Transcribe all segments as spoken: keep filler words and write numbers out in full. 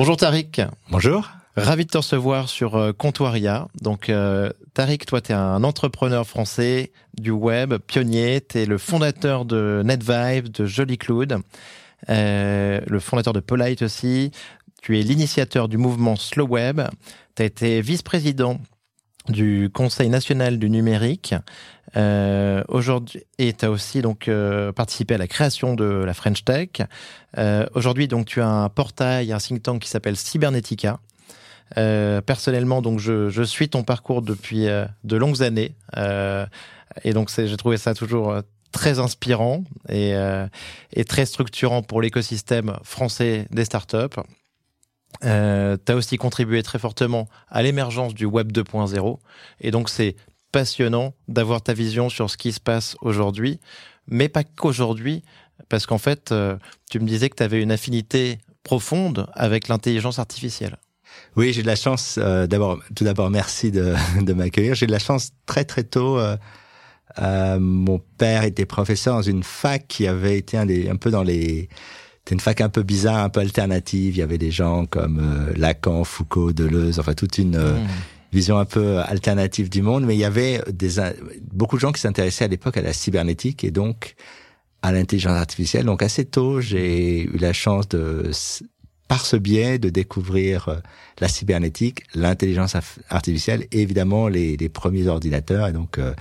Bonjour Tariq. Bonjour. Ravi de te recevoir sur Comptoiria. Donc euh, Tariq, toi tu es un entrepreneur français du web, pionnier, tu es le fondateur de Netvibes, de Jolicloud, euh, le fondateur de Polite aussi. Tu es l'initiateur du mouvement Slow Web, tu as été vice-président du Conseil national du numérique. Euh, aujourd'hui, et tu as aussi donc euh, participé à la création de la French Tech. Euh, aujourd'hui, donc tu as un portail, un think tank qui s'appelle Cybernetica. Euh, personnellement, donc je, je suis ton parcours depuis euh, de longues années, euh, et donc c'est, j'ai trouvé ça toujours euh, très inspirant et, euh, et très structurant pour l'écosystème français des startups. Euh, tu as aussi contribué très fortement à l'émergence du web deux point zéro, et donc c'est passionnant d'avoir ta vision sur ce qui se passe aujourd'hui, mais pas qu'aujourd'hui, parce qu'en fait, euh, tu me disais que tu avais une affinité profonde avec l'intelligence artificielle. Oui, j'ai de la chance, euh, d'abord, tout d'abord, merci de, de m'accueillir. J'ai de la chance très très tôt. Euh, euh, mon père était professeur dans une fac qui avait été un, des, un peu dans les... C'était une fac un peu bizarre, un peu alternative. Il y avait des gens comme euh, Lacan, Foucault, Deleuze, enfin toute une... Euh, mmh. vision un peu alternative du monde, mais il y avait des, beaucoup de gens qui s'intéressaient à l'époque à la cybernétique et donc à l'intelligence artificielle. Donc assez tôt, j'ai eu la chance de, par ce biais, de découvrir la cybernétique, l'intelligence artificielle et évidemment les, les premiers ordinateurs. Et donc, euh,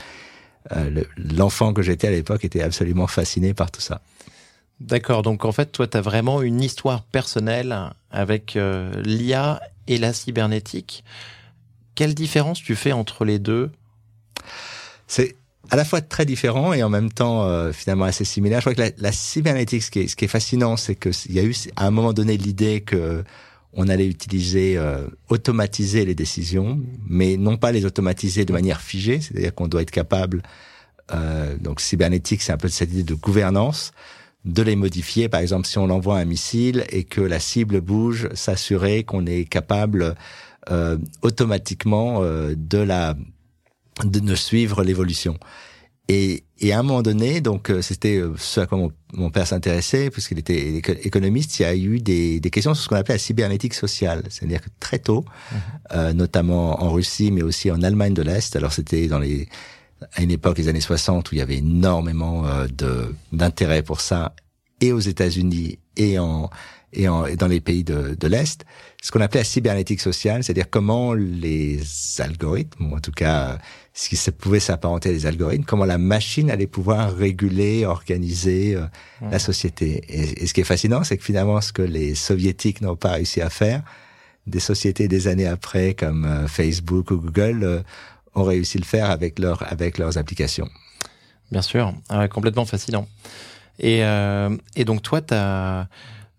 le, l'enfant que j'étais à l'époque était absolument fasciné par tout ça. D'accord. Donc en fait, toi, tu as vraiment une histoire personnelle avec euh, l'I A et la cybernétique. Quelle différence tu fais entre les deux ? C'est à la fois très différent et en même temps euh, finalement assez similaire. Je crois que la, la cybernétique, ce qui est, ce qui est fascinant, c'est qu'il y a eu à un moment donné l'idée qu'on allait utiliser, euh, automatiser les décisions, mais non pas les automatiser de manière figée, c'est-à-dire qu'on doit être capable, euh, donc cybernétique c'est un peu cette idée de gouvernance, de les modifier, par exemple si on envoie un missile et que la cible bouge, s'assurer qu'on est capable... Euh, automatiquement euh, de la de, de suivre l'évolution et et à un moment donné donc euh, c'était ce à quoi mon, mon père s'intéressait puisqu'il était économiste. Il y a eu des des questions sur ce qu'on appelait la cybernétique sociale, c'est-à-dire que très tôt mm-hmm. euh, notamment en Russie mais aussi en Allemagne de l'Est, alors c'était dans les à une époque les années soixante où il y avait énormément euh, de d'intérêt pour ça et aux États-Unis et en Et, en, et dans les pays de, de l'Est, ce qu'on appelait la cybernétique sociale, c'est-à-dire comment les algorithmes, ou en tout cas ce qui se pouvait s'apparenter à des algorithmes, comment la machine allait pouvoir réguler, organiser euh, mmh. la société. Et, et ce qui est fascinant, c'est que finalement, ce que les soviétiques n'ont pas réussi à faire, des sociétés des années après, comme euh, Facebook ou Google, euh, ont réussi à le faire avec, leur, avec leurs applications. Bien sûr, euh, complètement fascinant. Et, euh, et donc toi, t'as...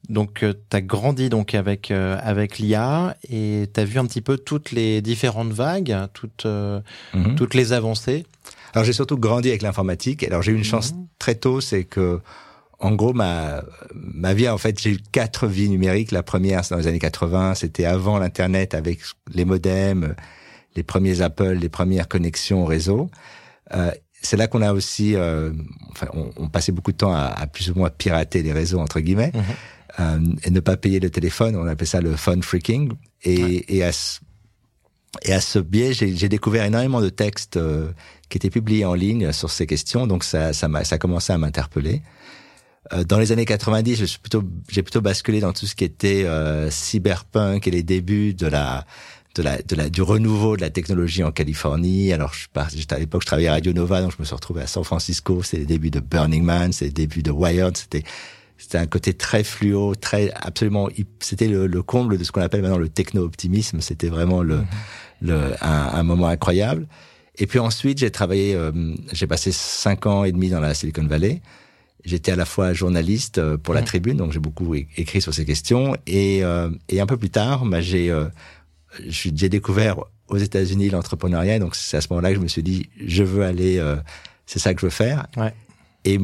Donc, euh, tu as grandi donc, avec, euh, avec l'I A et tu as vu un petit peu toutes les différentes vagues, toutes, euh, mm-hmm. toutes les avancées. Alors, j'ai surtout grandi avec l'informatique. Alors, j'ai eu une mm-hmm. chance très tôt, c'est que, en gros, ma, ma vie, en fait, j'ai eu quatre vies numériques. La première, c'est dans les années quatre-vingts, c'était avant l'Internet avec les modems, les premiers Apple, les premières connexions au réseau. Euh, C'est là qu'on a aussi, euh, enfin, on, on passait beaucoup de temps à, à plus ou moins pirater les réseaux entre guillemets mm-hmm. euh, et ne pas payer le téléphone. On appelait ça le phone freaking. Et, ouais. et, à, ce, et à ce biais, j'ai, j'ai découvert énormément de textes euh, qui étaient publiés en ligne sur ces questions. Donc ça, ça, m'a, ça a commencé à m'interpeller. Euh, dans les années quatre-vingt-dix, je suis plutôt, j'ai plutôt basculé dans tout ce qui était euh, cyberpunk et les débuts de la. De la, de la, du renouveau de la technologie en Californie. Alors, je suis parti, à l'époque, je travaillais à Radio Nova, donc je me suis retrouvé à San Francisco. C'est les débuts de Burning Man, c'est les débuts de Wired. C'était, c'était un côté très fluo, très, absolument, c'était le, le comble de ce qu'on appelle maintenant le techno-optimisme. C'était vraiment le, mm-hmm. le, un, un moment incroyable. Et puis ensuite, j'ai travaillé, euh, j'ai passé cinq ans et demi dans la Silicon Valley. J'étais à la fois journaliste pour la mm-hmm. Tribune, donc j'ai beaucoup é- écrit sur ces questions. Et, euh, et un peu plus tard, bah, j'ai, euh, j'ai découvert aux États-Unis l'entrepreneuriat, donc c'est à ce moment-là que je me suis dit je veux aller, euh, c'est ça que je veux faire. Ouais. Et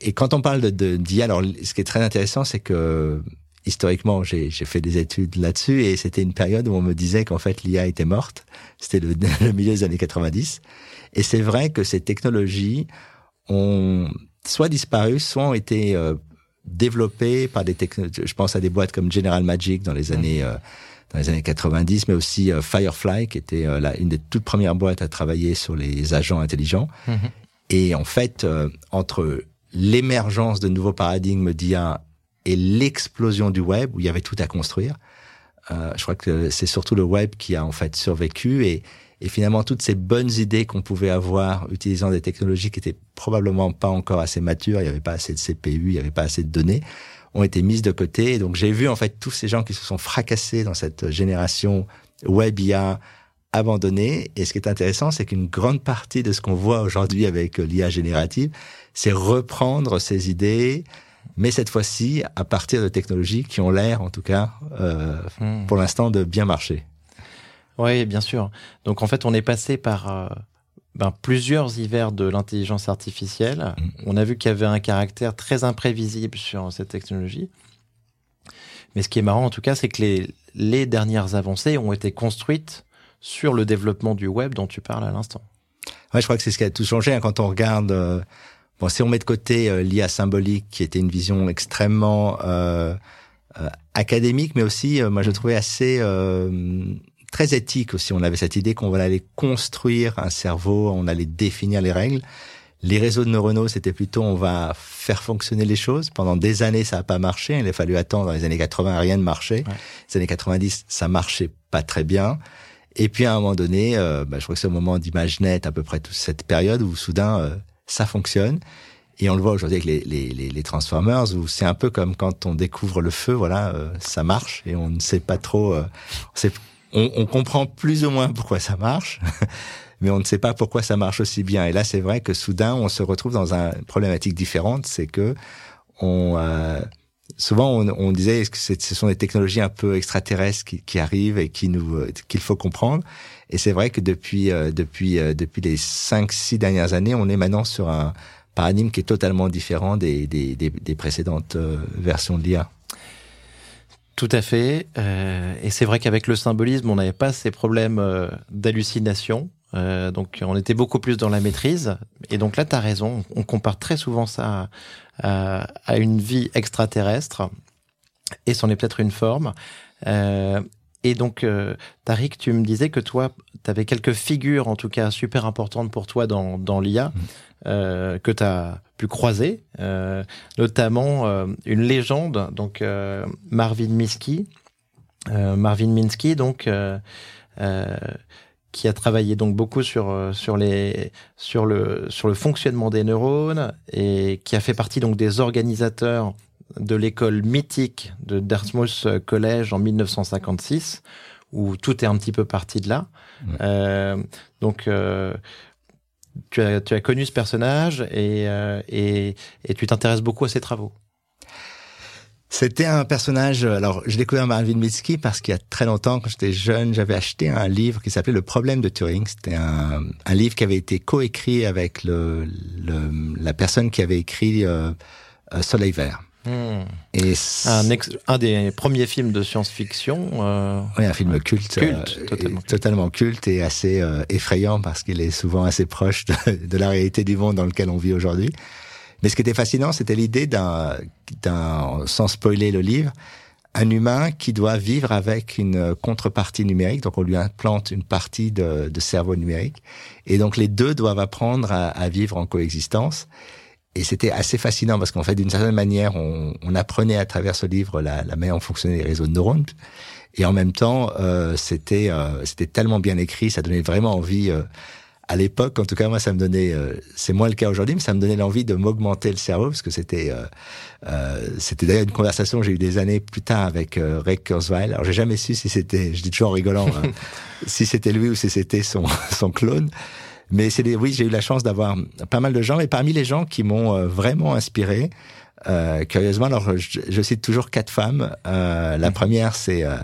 et quand on parle de, de d'I A, alors ce qui est très intéressant, c'est que historiquement j'ai j'ai fait des études là-dessus et c'était une période où on me disait qu'en fait l'I A était morte. C'était le, le milieu des années quatre-vingt-dix et c'est vrai que ces technologies ont soit disparu, soit ont été euh, développés par des technologies. Je pense à des boîtes comme General Magic dans les années, euh, dans les années quatre-vingt-dix, mais aussi euh, Firefly, qui était euh, la, une des toutes premières boîtes à travailler sur les agents intelligents. Mmh. Et en fait, euh, entre l'émergence de nouveaux paradigmes d'I A et l'explosion du web, où il y avait tout à construire, euh, je crois que c'est surtout le web qui a en fait survécu. Et, et finalement, toutes ces bonnes idées qu'on pouvait avoir utilisant des technologies qui étaient probablement pas encore assez matures, il n'y avait pas assez de C P U, il n'y avait pas assez de données, ont été mises de côté. Et donc, j'ai vu en fait tous ces gens qui se sont fracassés dans cette génération web I A abandonnée. Et ce qui est intéressant, c'est qu'une grande partie de ce qu'on voit aujourd'hui avec l'I A générative, c'est reprendre ces idées, mais cette fois-ci à partir de technologies qui ont l'air, en tout cas, euh, mmh. pour l'instant, de bien marcher. Oui, bien sûr. Donc, en fait, on est passé par euh, ben, plusieurs hivers de l'intelligence artificielle. Mmh. On a vu qu'il y avait un caractère très imprévisible sur cette technologie. Mais ce qui est marrant, en tout cas, c'est que les, les dernières avancées ont été construites sur le développement du web dont tu parles à l'instant. Oui, je crois que c'est ce qui a tout changé. Hein, quand on regarde... Euh... Bon, si on met de côté euh, l'I A symbolique, qui était une vision extrêmement euh, euh, académique, mais aussi, euh, moi, je trouvais assez euh, très éthique aussi. On avait cette idée qu'on allait construire un cerveau, on allait définir les règles. Les réseaux de neuronaux, c'était plutôt on va faire fonctionner les choses. Pendant des années, ça n'a pas marché. Il a fallu attendre. Dans les années quatre-vingts, rien ne marchait. Ouais. Les années quatre-vingt-dix, ça marchait pas très bien. Et puis, à un moment donné, euh, bah, je crois que c'est au moment d'ImageNet, à peu près toute cette période où soudain... Euh, ça fonctionne. Et on le voit aujourd'hui avec les, les, les, les Transformers, où c'est un peu comme quand on découvre le feu, voilà, euh, ça marche, et on ne sait pas trop, euh, on, sait, on, on comprend plus ou moins pourquoi ça marche, mais on ne sait pas pourquoi ça marche aussi bien. Et là, c'est vrai que soudain, on se retrouve dans un, une problématique différente, c'est que on, euh, souvent, on, on disait que c'est, ce sont des technologies un peu extraterrestres qui, qui arrivent et qui nous, qu'il faut comprendre. Et c'est vrai que depuis euh, depuis euh, depuis les cinq six dernières années, on est maintenant sur un paradigme qui est totalement différent des des des, des précédentes euh, versions de l'I A. Tout à fait. Euh, et c'est vrai qu'avec le symbolisme, on n'avait pas ces problèmes euh, d'hallucination. Euh, donc on était beaucoup plus dans la maîtrise. Et donc là, t'as raison. On compare très souvent ça à, à une vie extraterrestre. Et c'en est peut-être une forme. Euh, Et donc, euh, Tariq, tu me disais que toi, tu avais quelques figures, en tout cas, super importantes pour toi dans, dans l'I A, euh, que tu as pu croiser, euh, notamment euh, une légende, donc euh, Marvin Minsky, euh, Marvin Minsky, donc, euh, euh, qui a travaillé donc beaucoup sur, sur, les, sur, le, sur le fonctionnement des neurones et qui a fait partie donc, des organisateurs de l'école mythique de Dartmouth College en mille neuf cent cinquante-six, où tout est un petit peu parti de là. Mmh. Euh, donc, euh, tu as, tu as connu ce personnage et, euh, et, et tu t'intéresses beaucoup à ses travaux. C'était un personnage... Alors, j'ai découvert Marvin Minsky parce qu'il y a très longtemps, quand j'étais jeune, j'avais acheté un livre qui s'appelait « Le problème de Turing ». C'était un, un livre qui avait été coécrit avec le, le, la personne qui avait écrit euh, « Soleil vert ». Mmh. Et un, ex- un des premiers films de science-fiction. Euh... Oui, un film culte, culte euh, totalement. totalement culte et assez euh, effrayant parce qu'il est souvent assez proche de, de la réalité du monde dans lequel on vit aujourd'hui. Mais ce qui était fascinant, c'était l'idée d'un, d'un, sans spoiler le livre, un humain qui doit vivre avec une contrepartie numérique, donc on lui implante une partie de, de cerveau numérique, et donc les deux doivent apprendre à, à vivre en coexistence. Et c'était assez fascinant parce qu'en fait, d'une certaine manière, on, on apprenait à travers ce livre la, la manière dont fonctionnaient les réseaux de neurones. Et en même temps, euh, c'était euh, c'était tellement bien écrit, ça donnait vraiment envie. Euh, à l'époque, en tout cas, moi, ça me donnait. Euh, c'est moins le cas aujourd'hui, mais ça me donnait l'envie de m'augmenter le cerveau parce que c'était euh, euh, c'était d'ailleurs une conversation que j'ai eue des années plus tard avec euh, Ray Kurzweil. Alors, j'ai jamais su si c'était, je dis toujours en rigolant, hein, si c'était lui ou si c'était son son clone. Mais c'est des, oui, j'ai eu la chance d'avoir pas mal de gens, et parmi les gens qui m'ont euh, vraiment inspiré, euh, curieusement, alors je, je cite toujours quatre femmes. Euh, la mmh. première, c'est euh,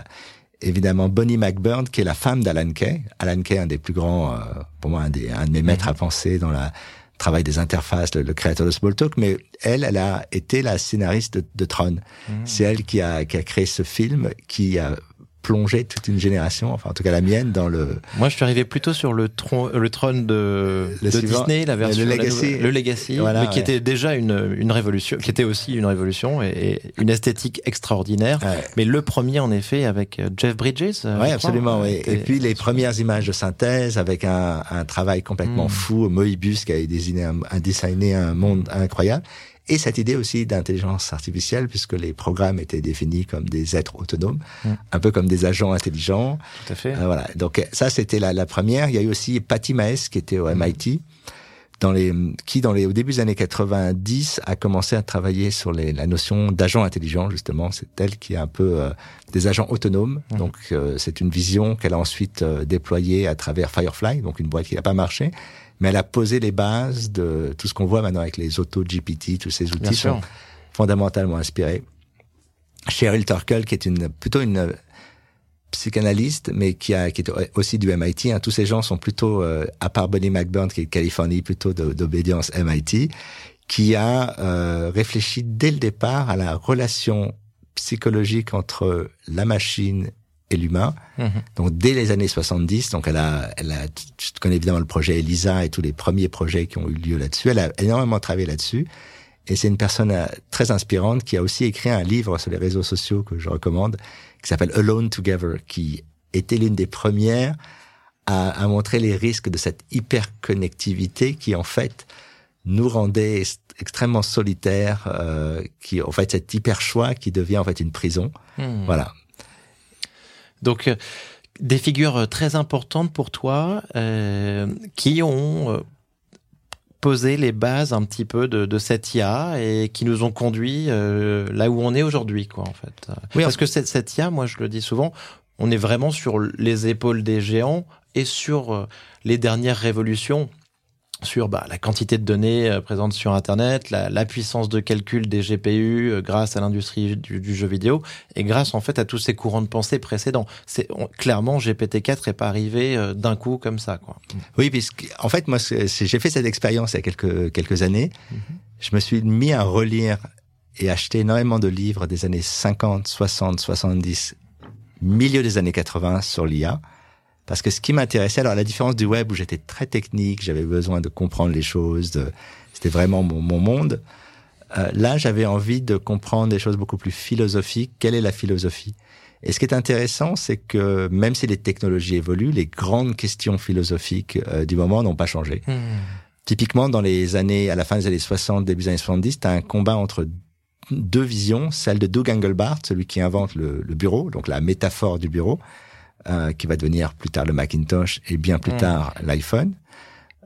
évidemment Bonnie McBurn, qui est la femme d'Alan Kay. Alan Kay, un des plus grands, euh, pour moi, un, des, un de mes maîtres mmh. à penser dans le travail des interfaces, le, le créateur de Smalltalk. Mais elle, elle a été la scénariste de, de Tron. Mmh. C'est elle qui a, qui a créé ce film qui a plongé toute une génération, enfin en tout cas la mienne, dans le... Moi je suis arrivé plutôt sur le, tron, le Tron de, le de Disney, la version... Le Legacy. Nouvelle, le Legacy, voilà, mais qui ouais. était déjà une, une révolution, qui était aussi une révolution et, et une esthétique extraordinaire, ouais. mais le premier en effet avec Jeff Bridges. Oui absolument, crois, oui. Était... et puis les premières images de synthèse avec un, un travail complètement mmh. fou, Moebius qui a dessiné un, a dessiné un monde incroyable. Et cette idée aussi d'intelligence artificielle, puisque les programmes étaient définis comme des êtres autonomes, mmh. un peu comme des agents intelligents. Tout à fait. Euh, voilà. Donc ça, c'était la, la première. Il y a eu aussi Patty Maes, qui était au M I T, dans les, qui, dans les, au début des années quatre-vingt-dix, a commencé à travailler sur les, la notion d'agent intelligent, justement. C'est elle qui est un peu euh, des agents autonomes. Mmh. Donc euh, c'est une vision qu'elle a ensuite euh, déployée à travers Firefly, donc une boîte qui n'a pas marché. Mais elle a posé les bases de tout ce qu'on voit maintenant avec les auto-G P T, tous ces outils Bien sont sûr. Fondamentalement inspirés. Cheryl Turkle, qui est une, plutôt une psychanalyste, mais qui, a, qui est aussi du M I T. Hein. Tous ces gens sont plutôt, euh, à part Bonnie McBurn, qui est de Californie, plutôt de, d'obédience M I T, qui a euh, réfléchi dès le départ à la relation psychologique entre la machine et l'humain. Mmh. Donc, dès les années soixante-dix, donc elle a, elle a, tu connais évidemment le projet Elisa et tous les premiers projets qui ont eu lieu là-dessus. Elle a énormément travaillé là-dessus. Et c'est une personne très inspirante qui a aussi écrit un livre sur les réseaux sociaux que je recommande, qui s'appelle Alone Together, qui était l'une des premières à, à montrer les risques de cette hyperconnectivité qui, en fait, nous rendait est- extrêmement solitaires, euh, qui, en fait, cet hyper-choix qui devient, en fait, une prison. Mmh. Voilà. Donc, euh, des figures très importantes pour toi euh, qui ont euh, posé les bases un petit peu de, de cette I A et qui nous ont conduits euh, là où on est aujourd'hui, quoi, en fait. Oui, parce que cette, cette I A, moi, je le dis souvent, on est vraiment sur les épaules des géants et sur euh, les dernières révolutions, sur bah, la quantité de données euh, présentes sur Internet, la, la puissance de calcul des G P U euh, grâce à l'industrie du, du jeu vidéo et grâce en fait à tous ces courants de pensée précédents. C'est, on, clairement, G P T quatre n'est pas arrivé euh, d'un coup comme ça, quoi. Oui, puisque en fait, moi, c'est, c'est, j'ai fait cette expérience il y a quelques, quelques années. Mm-hmm. Je me suis mis à relire et acheter énormément de livres des années cinquante, soixante, soixante-dix, milieu des années quatre-vingts sur l'I A. Parce que ce qui m'intéressait, alors la différence du web où j'étais très technique, j'avais besoin de comprendre les choses, de, c'était vraiment mon, mon monde. Euh, là, j'avais envie de comprendre des choses beaucoup plus philosophiques. Quelle est la philosophie ? Et ce qui est intéressant, c'est que même si les technologies évoluent, les grandes questions philosophiques euh, du moment n'ont pas changé. Mmh. Typiquement, dans les années, à la fin des années soixante, début des années soixante-dix, t'as un combat entre deux visions, celle de Doug Engelbart, celui qui invente le, le bureau, donc la métaphore du bureau. Euh, qui va devenir plus tard le Macintosh et bien plus mmh. tard l'iPhone.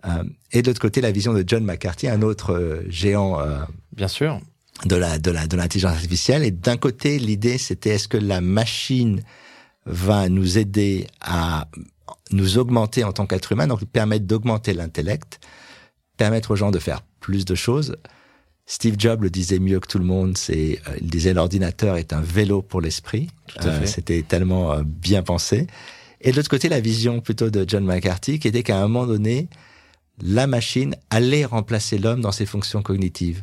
Euh, et de l'autre côté, la vision de John McCarthy, un autre euh, géant euh, bien sûr. de la, de la, de l'intelligence artificielle. Et d'un côté, l'idée, c'était est-ce que la machine va nous aider à nous augmenter en tant qu'être humain, donc permettre d'augmenter l'intellect, permettre aux gens de faire plus de choses. Steve Jobs le disait mieux que tout le monde, c'est, euh, il disait l'ordinateur est un vélo pour l'esprit. Tout à fait. Euh, c'était tellement euh, bien pensé. Et de l'autre côté, la vision plutôt de John McCarthy, qui était qu'à un moment donné, la machine allait remplacer l'homme dans ses fonctions cognitives.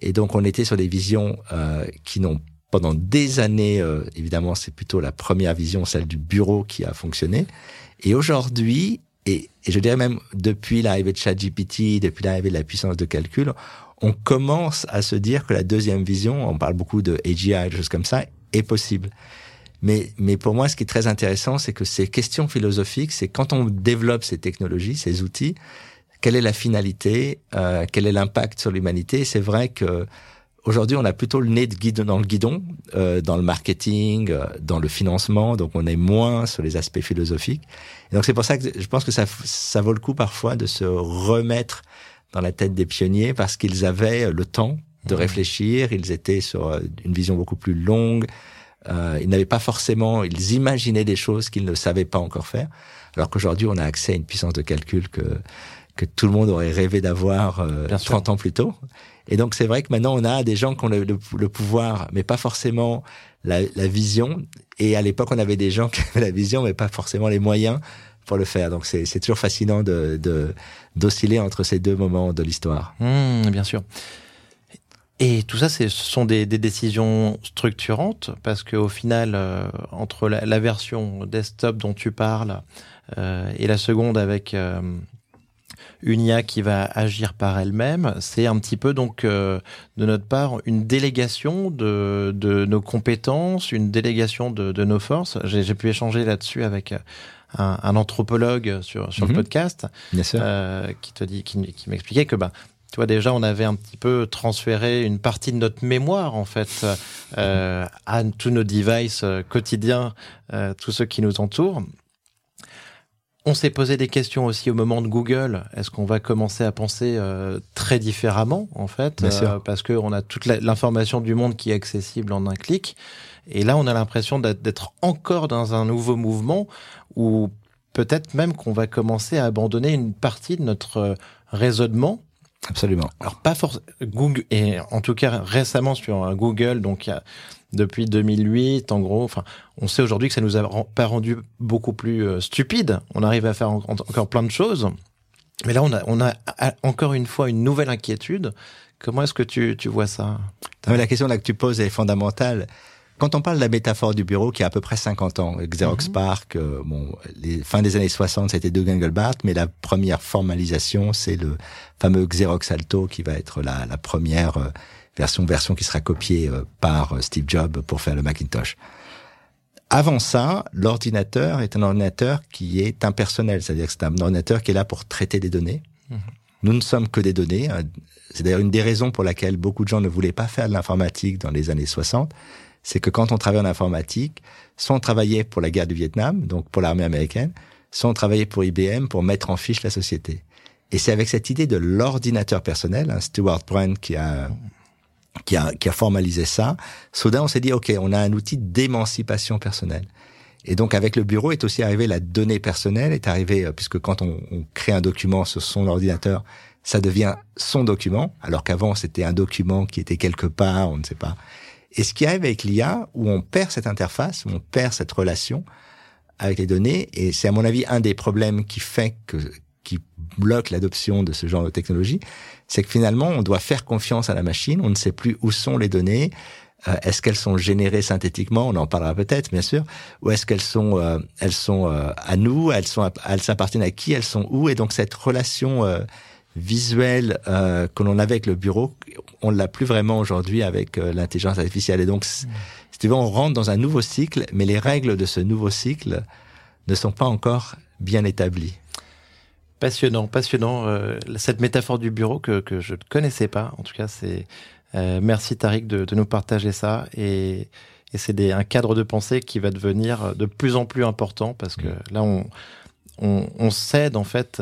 Et donc, on était sur des visions euh, qui n'ont, pendant des années, euh, évidemment, c'est plutôt la première vision, celle du bureau qui a fonctionné. Et aujourd'hui, et, et je dirais même depuis l'arrivée de ChatGPT, depuis l'arrivée de la puissance de calcul, on commence à se dire que la deuxième vision, on parle beaucoup de A G I, des choses comme ça, est possible. Mais, mais pour moi, ce qui est très intéressant, c'est que ces questions philosophiques, c'est quand on développe ces technologies, ces outils, quelle est la finalité, euh, quel est l'impact sur l'humanité. Et c'est vrai que aujourd'hui, on a plutôt le nez de guidon, dans le guidon, euh, dans le marketing, euh, dans le financement, donc on est moins sur les aspects philosophiques. Et donc c'est pour ça que je pense que ça, ça vaut le coup parfois de se remettre dans la tête des pionniers, parce qu'ils avaient le temps de réfléchir, ils étaient sur une vision beaucoup plus longue, euh, ils n'avaient pas forcément, ils imaginaient des choses qu'ils ne savaient pas encore faire, alors qu'aujourd'hui on a accès à une puissance de calcul que que tout le monde aurait rêvé d'avoir euh, trente ans plus tôt. Et donc c'est vrai que maintenant on a des gens qui ont le, le, le pouvoir, mais pas forcément la, la vision, et à l'époque on avait des gens qui avaient la vision, mais pas forcément les moyens pour le faire. Donc c'est, c'est toujours fascinant de, de, d'osciller entre ces deux moments de l'histoire. Mmh, bien sûr. Et tout ça, c'est, ce sont des, des décisions structurantes, parce qu'au final, euh, entre la, la version desktop dont tu parles euh, et la seconde avec euh, une I A qui va agir par elle-même, c'est un petit peu donc euh, de notre part une délégation de, de nos compétences, une délégation de, de nos forces. J'ai, j'ai pu échanger là-dessus avec un, un anthropologue sur, sur mmh. le podcast, euh, qui te dit, qui, qui m'expliquait que bah, tu vois, déjà, on avait un petit peu transféré une partie de notre mémoire, en fait, euh, à tous nos devices quotidiens, euh, tous ceux qui nous entourent. On s'est posé des questions aussi au moment de Google. Est-ce qu'on va commencer à penser euh, très différemment, en fait, euh, parce qu'on a toute la, l'information du monde qui est accessible en un clic. Et là, on a l'impression d'être encore dans un nouveau mouvement où peut-être même qu'on va commencer à abandonner une partie de notre raisonnement. Absolument. Alors pas forcément Google, et en tout cas récemment sur Google, donc depuis deux mille huit en gros, enfin on sait aujourd'hui que ça nous a pas rendu beaucoup plus euh, stupides, on arrive à faire en, encore plein de choses, mais là on a on a, a encore une fois une nouvelle inquiétude. Comment est-ce que tu tu vois ça ? Non, la question là que tu poses est fondamentale. Quand on parle de la métaphore du bureau qui a à peu près cinquante ans, Xerox mm-hmm. Parc, euh, bon, les fins des années soixante, c'était Doug Engelbart, mais la première formalisation, c'est le fameux Xerox Alto qui va être la, la première euh, version, version qui sera copiée euh, par euh, Steve Jobs pour faire le Macintosh. Avant ça, l'ordinateur est un ordinateur qui est impersonnel, c'est-à-dire que c'est un ordinateur qui est là pour traiter des données. Mm-hmm. Nous ne sommes que des données. C'est d'ailleurs une des raisons pour laquelle beaucoup de gens ne voulaient pas faire de l'informatique dans les années soixante. C'est que quand on travaille en informatique, soit on travaillait pour la guerre du Vietnam, donc pour l'armée américaine, soit on travaillait pour I B M pour mettre en fiche la société. Et c'est avec cette idée de l'ordinateur personnel, hein, Stewart Brand qui a, qui a, qui a formalisé ça, soudain on s'est dit, ok, on a un outil d'émancipation personnelle. Et donc avec le bureau est aussi arrivée la donnée personnelle, est arrivée, puisque quand on, on crée un document sur son ordinateur, ça devient son document, alors qu'avant c'était un document qui était quelque part, on ne sait pas. Et ce qui arrive avec l'I A, où on perd cette interface, où on perd cette relation avec les données, et c'est à mon avis un des problèmes qui fait que, qui bloque l'adoption de ce genre de technologie, c'est que finalement on doit faire confiance à la machine, on ne sait plus où sont les données, euh, est-ce qu'elles sont générées synthétiquement, on en parlera peut-être bien sûr, ou est-ce qu'elles sont, euh, elles sont euh, à nous, elles sont, elles s'appartiennent à qui, elles sont où, et donc cette relation euh, visuel euh, que l'on avait avec le bureau, on l'a plus vraiment aujourd'hui avec euh, l'intelligence artificielle. Et donc, mmh. si tu veux, on rentre dans un nouveau cycle, mais les règles de ce nouveau cycle ne sont pas encore bien établies. Passionnant, passionnant. Euh, cette métaphore du bureau que, que je ne connaissais pas, en tout cas, c'est euh, merci Tariq de, de nous partager ça. Et, et c'est des, un cadre de pensée qui va devenir de plus en plus important, parce que mmh. là, on... On, on cède en fait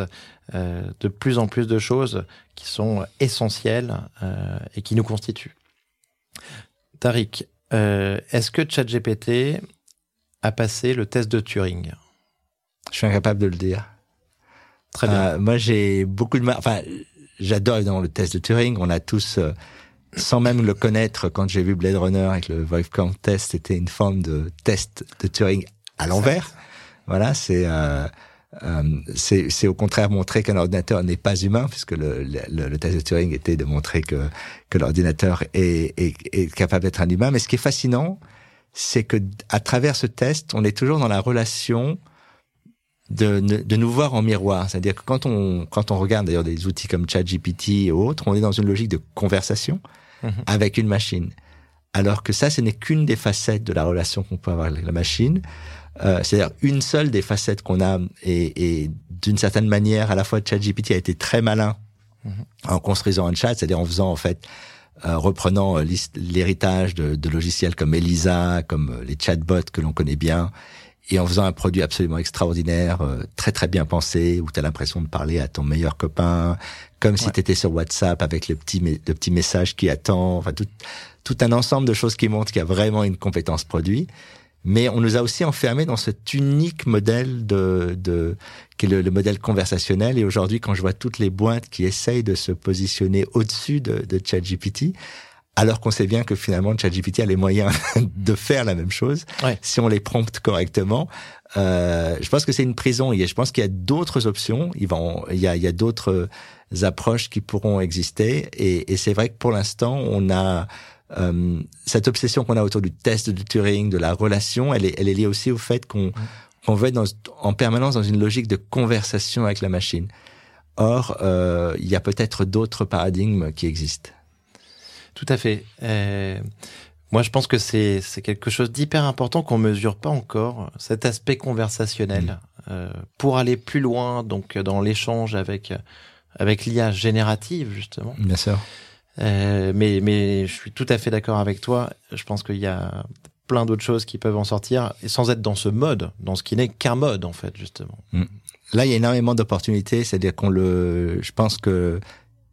euh, de plus en plus de choses qui sont essentielles euh, et qui nous constituent. Tariq, euh, est-ce que ChatGPT a passé le test de Turing ? Je suis incapable de le dire. Très bien. Euh, moi, j'ai beaucoup de mal. Enfin, j'adore évidemment le test de Turing. On a tous, euh, sans même le connaître, quand j'ai vu Blade Runner avec le Wolfgang test, c'était une forme de test de Turing à l'envers. Exact. Voilà, c'est. Euh, Euh, c'est, c'est au contraire montrer qu'un ordinateur n'est pas humain, puisque le, le, le test de Turing était de montrer que, que l'ordinateur est, est, est capable d'être un humain. Mais ce qui est fascinant, c'est que à travers ce test, on est toujours dans la relation de, de nous voir en miroir. C'est-à-dire que quand on, quand on regarde d'ailleurs des outils comme ChatGPT et autres, on est dans une logique de conversation mmh. avec une machine. Alors que ça, ce n'est qu'une des facettes de la relation qu'on peut avoir avec la machine. Euh, c'est-à-dire une seule des facettes qu'on a, et, et d'une certaine manière, à la fois ChatGPT a été très malin mm-hmm. en construisant un chat, c'est-à-dire en faisant en fait, euh, reprenant l'héritage de, de logiciels comme Elisa, comme les chatbots que l'on connaît bien, et en faisant un produit absolument extraordinaire, euh, très très bien pensé, où t'as l'impression de parler à ton meilleur copain, comme ouais. si t'étais sur WhatsApp avec le petit me- le petit message qui attend, enfin tout, tout un ensemble de choses qui montrent qu'il y a vraiment une compétence produit. Mais on nous a aussi enfermés dans cet unique modèle de, de qui est le, le modèle conversationnel. Et aujourd'hui, quand je vois toutes les boîtes qui essayent de se positionner au-dessus de, de ChatGPT, alors qu'on sait bien que finalement ChatGPT a les moyens de faire la même chose, ouais. si on les prompte correctement. Euh, je pense que c'est une prison, et je pense qu'il y a d'autres options, il, va en, il, y a, il y a d'autres approches qui pourront exister, et, et c'est vrai que pour l'instant, on a euh, cette obsession qu'on a autour du test de Turing, de la relation, elle est, elle est liée aussi au fait qu'on, ouais. qu'on veut être dans, en permanence dans une logique de conversation avec la machine. Or, euh, il y a peut-être d'autres paradigmes qui existent. Tout à fait. Euh, moi, je pense que c'est, c'est quelque chose d'hyper important qu'on mesure pas encore, cet aspect conversationnel. Mmh. Euh, pour aller plus loin, donc dans l'échange avec avec l'I A générative, justement. Bien sûr. Euh, mais mais je suis tout à fait d'accord avec toi. Je pense qu'il y a plein d'autres choses qui peuvent en sortir, sans être dans ce mode, dans ce qui n'est qu'un mode, en fait, justement. Mmh. Là, il y a énormément d'opportunités. C'est-à-dire qu'on le, je pense que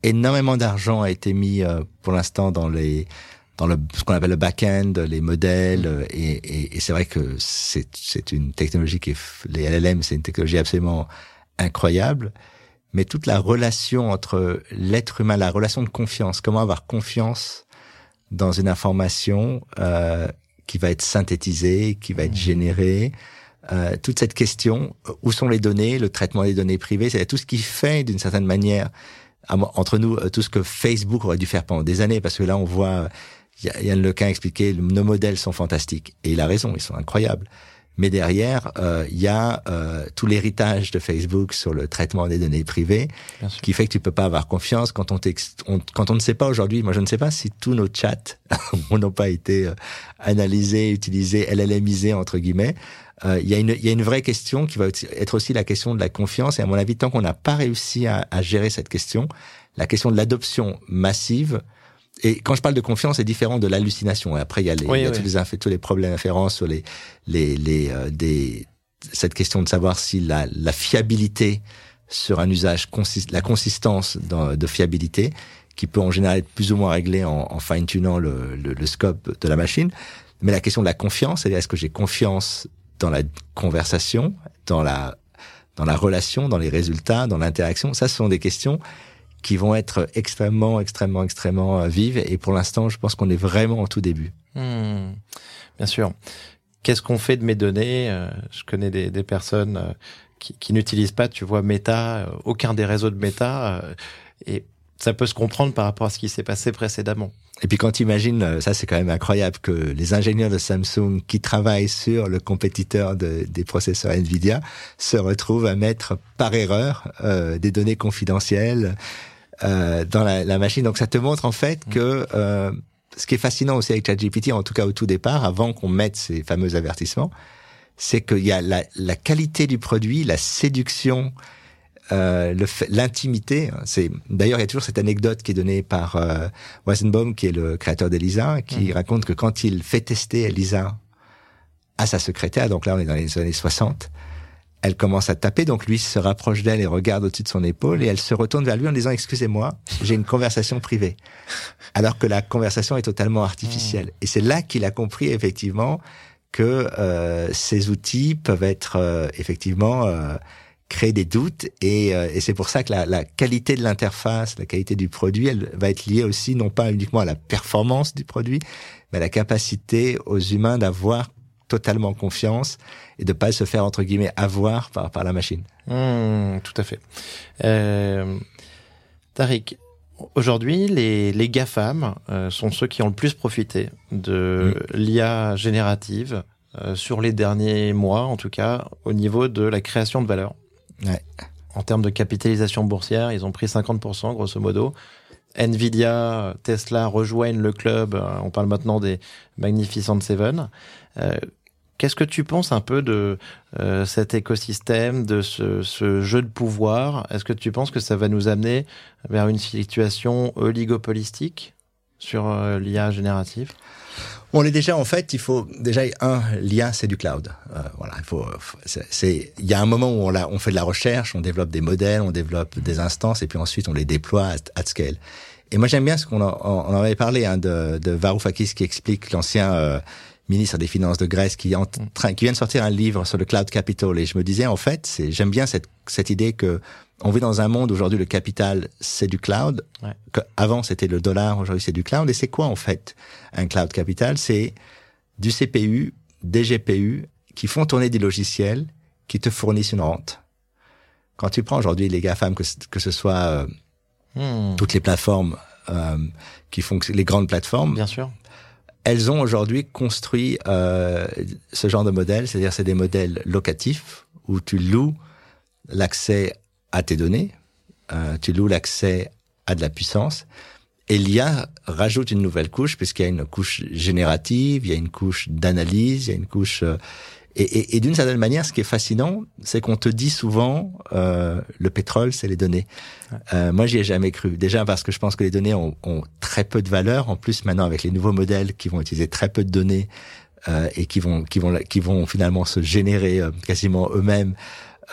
énormément d'argent a été mis euh, pour l'instant dans les, dans le, ce qu'on appelle le back-end, les modèles, et, et, et c'est vrai que c'est, c'est une technologie qui est, les L L M, c'est une technologie absolument incroyable. Mais toute la relation entre l'être humain, la relation de confiance, comment avoir confiance dans une information euh, qui va être synthétisée, qui va être générée. Euh, toute cette question, où sont les données, le traitement des données privées, c'est tout ce qui fait, d'une certaine manière, entre nous, tout ce que Facebook aurait dû faire pendant des années, parce que là, on voit, Yann Lequin expliquait, nos modèles sont fantastiques. Et il a raison, ils sont incroyables. Mais derrière, il euh, y a euh, tout l'héritage de Facebook sur le traitement des données privées, qui fait que tu peux pas avoir confiance quand on, t'ex- on quand on ne sait pas aujourd'hui. Moi, je ne sais pas si tous nos chats n'ont pas été euh, analysés, utilisés, L L Misés entre guillemets. Il euh, y a une il y a une vraie question qui va être aussi la question de la confiance. Et à mon avis, tant qu'on n'a pas réussi à, à gérer cette question, la question de l'adoption massive. Et quand je parle de confiance, c'est différent de l'hallucination. Et après, il y a, les, oui, il y a oui. tous, les, tous les problèmes afférents sur les, les, les, euh, des, cette question de savoir si la, la fiabilité sur un usage consiste, la consistance dans, de fiabilité, qui peut en général être plus ou moins réglée en, en fine-tunant le, le, le scope de la machine. Mais la question de la confiance, c'est-à-dire est-ce que j'ai confiance dans la conversation, dans la, dans la relation, dans les résultats, dans l'interaction. Ça, ce sont des questions qui vont être extrêmement, extrêmement, extrêmement vives. Et pour l'instant, je pense qu'on est vraiment au tout début. Mmh, bien sûr. Qu'est-ce qu'on fait de mes données ? Je connais des, des personnes qui, qui n'utilisent pas, tu vois, Meta, aucun des réseaux de Meta. Et ça peut se comprendre par rapport à ce qui s'est passé précédemment. Et puis quand tu imagines, ça c'est quand même incroyable, que les ingénieurs de Samsung qui travaillent sur le compétiteur de, des processeurs Nvidia se retrouvent à mettre par erreur euh, des données confidentielles euh, dans la, la machine. Donc ça te montre en fait que euh, ce qui est fascinant aussi avec ChatGPT, en tout cas au tout départ, avant qu'on mette ces fameux avertissements, c'est qu'il y a la, la qualité du produit, la séduction... Euh, le fait, l'intimité, c'est d'ailleurs il y a toujours cette anecdote qui est donnée par euh, Weizenbaum, qui est le créateur d'Elisa, qui mmh. raconte que quand il fait tester Elisa à sa secrétaire, donc là on est dans les années soixante, elle commence à taper, donc lui se rapproche d'elle et regarde au-dessus de son épaule, et elle se retourne vers lui en disant « Excusez-moi, j'ai une conversation privée », alors que la conversation est totalement artificielle. Mmh. Et c'est là qu'il a compris effectivement que euh, ces outils peuvent être euh, effectivement... Euh, créer des doutes, et, euh, et c'est pour ça que la, la qualité de l'interface, la qualité du produit, elle va être liée aussi non pas uniquement à la performance du produit, mais à la capacité aux humains d'avoir totalement confiance et de pas se faire, entre guillemets, avoir par, par la machine. Mmh, tout à fait. Euh, Tariq, aujourd'hui, les, les GAFAM euh, sont ceux qui ont le plus profité de mmh. l'I A générative euh, sur les derniers mois, en tout cas, au niveau de la création de valeur. Ouais. En termes de capitalisation boursière, ils ont pris cinquante pour cent, grosso modo. Nvidia, Tesla rejoignent le club. On parle maintenant des Magnificent Seven. Euh, qu'est-ce que tu penses un peu de euh, cet écosystème, de ce, ce jeu de pouvoir ? Est-ce que tu penses que ça va nous amener vers une situation oligopolistique sur euh, l'I A générative ? On est déjà, en fait, il faut, déjà, un, l'I A, c'est du cloud. Euh, voilà, il faut, c'est, c'est, il y a un moment où on la, on fait de la recherche, on développe des modèles, on développe des instances, et puis ensuite, on les déploie at, at scale. Et moi, j'aime bien ce qu'on en, on en avait parlé, hein, de, de Varoufakis, qui explique l'ancien, euh, ministre des Finances de Grèce, qui, en train, qui vient de sortir un livre sur le cloud capital. Et je me disais, en fait, c'est, j'aime bien cette, cette idée que on vit dans un monde aujourd'hui, le capital, c'est du cloud. Ouais. Que avant, c'était le dollar, aujourd'hui, c'est du cloud. Et c'est quoi, en fait, un cloud capital? C'est du C P U, des G P U, qui font tourner des logiciels qui te fournissent une rente. Quand tu prends aujourd'hui les GAFAM, que, que ce soit euh, hmm. toutes les plateformes euh, qui font les grandes plateformes, bien sûr, elles ont aujourd'hui construit euh, ce genre de modèle, c'est-à-dire c'est des modèles locatifs où tu loues l'accès à tes données, euh, tu loues l'accès à de la puissance. Et l'I A rajoute une nouvelle couche, puisqu'il y a une couche générative, il y a une couche d'analyse, il y a une couche... Euh, et, et, et d'une certaine manière, ce qui est fascinant, c'est qu'on te dit souvent, euh, le pétrole, c'est les données. Ouais. Euh, moi, j'y ai jamais cru. Déjà parce que je pense que les données ont, ont très peu de valeur. En plus, maintenant, avec les nouveaux modèles qui vont utiliser très peu de données euh, et qui vont, qui vont, qui vont finalement se générer euh, quasiment eux-mêmes,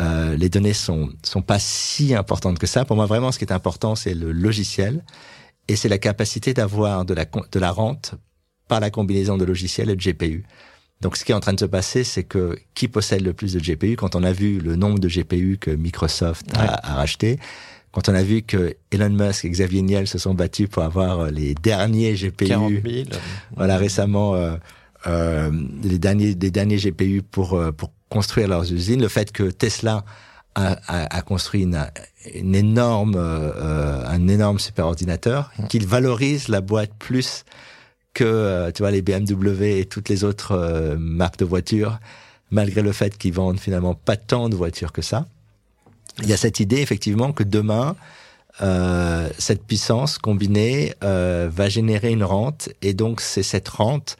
euh, les données sont, sont pas si importantes que ça. Pour moi, vraiment, ce qui est important, c'est le logiciel. Et c'est la capacité d'avoir de la, de la rente par la combinaison de logiciels et de G P U. Donc, ce qui est en train de se passer, c'est que qui possède le plus de G P U? Quand on a vu le nombre de G P U que Microsoft a, ouais. a racheté, quand on a vu que Elon Musk et Xavier Niel se sont battus pour avoir les derniers G P U, quarante mille Voilà, récemment, euh, euh, les derniers, les derniers G P U pour, pour construire leurs usines. Le fait que Tesla A, a, a construit une, une énorme, euh, un énorme superordinateur qu'il valorise la boîte plus que euh, tu vois les B M W et toutes les autres euh, marques de voitures, malgré le fait qu'ils vendent finalement pas tant de voitures que ça. Il y a cette idée effectivement que demain euh, cette puissance combinée euh, va générer une rente, et donc c'est cette rente,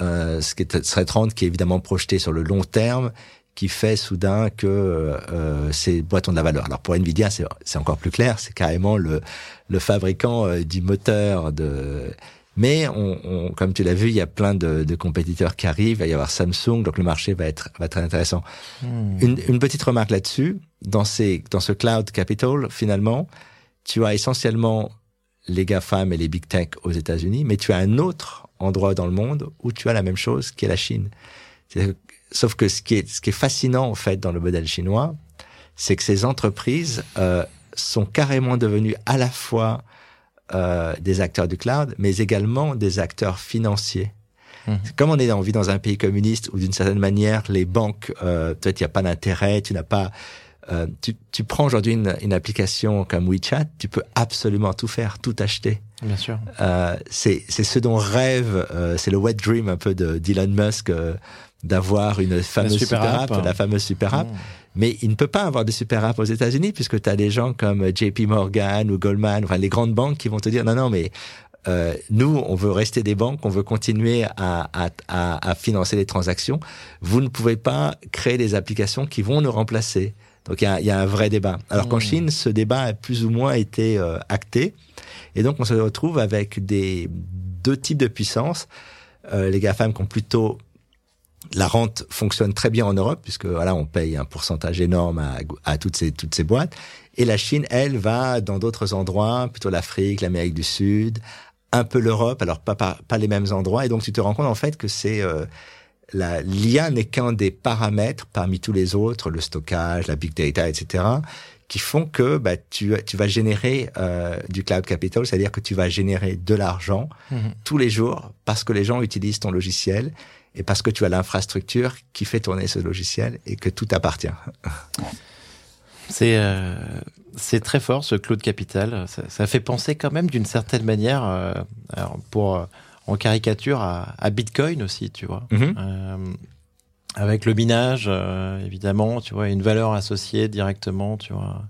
euh, ce qui est cette rente qui est évidemment projetée sur le long terme, qui fait soudain que euh, ces boîtes ont de la valeur. Alors pour Nvidia, c'est, c'est encore plus clair, c'est carrément le, le fabricant euh, du moteur de. Mais on, on, comme tu l'as vu, il y a plein de, de compétiteurs qui arrivent. Il va y avoir Samsung, donc le marché va être va être très intéressant. Mmh. Une, une petite remarque là-dessus, dans ces dans ce cloud capital, finalement, tu as essentiellement les GAFAM et les big tech aux États-Unis, mais tu as un autre endroit dans le monde où tu as la même chose, qui est la Chine. C'est-à-dire que Sauf que ce qui est, ce qui est fascinant, en fait, dans le modèle chinois, c'est que ces entreprises, euh, sont carrément devenues à la fois, euh, des acteurs du cloud, mais également des acteurs financiers. Mmh. Comme on est en vie dans un pays communiste où, d'une certaine manière, les banques, euh, peut-être, il n'y a pas d'intérêt, tu n'as pas, euh, tu, tu prends aujourd'hui une, une application comme WeChat, tu peux absolument tout faire, tout acheter. Bien sûr. Euh, c'est, c'est ce dont rêve, euh, c'est le wet dream un peu de, d'Elon Musk, euh, d'avoir une fameuse la super, super app, app, la fameuse super app. Mmh. Mais il ne peut pas avoir de super app aux États-Unis, puisque tu as des gens comme J P Morgan ou Goldman, enfin les grandes banques qui vont te dire non, non, mais euh, nous, on veut rester des banques, on veut continuer à, à, à, à financer les transactions. Vous ne pouvez pas créer des applications qui vont nous remplacer. Donc il y a, y a un vrai débat. Alors mmh. qu'en Chine, ce débat a plus ou moins été euh, acté, et donc on se retrouve avec des deux types de puissance. Euh, les GAFAM qui ont plutôt la rente fonctionne très bien en Europe, puisque voilà, on paye un pourcentage énorme à, à toutes ces toutes ces boîtes. Et la Chine, elle, va dans d'autres endroits, plutôt l'Afrique, l'Amérique du Sud, un peu l'Europe, alors pas pas, pas les mêmes endroits. Et donc tu te rends compte en fait que c'est euh, la l'I A n'est qu'un des paramètres parmi tous les autres, le stockage, la big data, et cetera, qui font que bah tu tu vas générer euh, du cloud capital, c'est-à-dire que tu vas générer de l'argent mmh. tous les jours parce que les gens utilisent ton logiciel. Et parce que tu as l'infrastructure qui fait tourner ce logiciel et que tout appartient. C'est euh, c'est très fort, ce cloud capital. Ça, ça fait penser quand même d'une certaine manière, euh, alors pour en caricature à, à Bitcoin aussi, tu vois, mm-hmm. euh, avec le minage euh, évidemment, tu vois, une valeur associée directement, tu vois.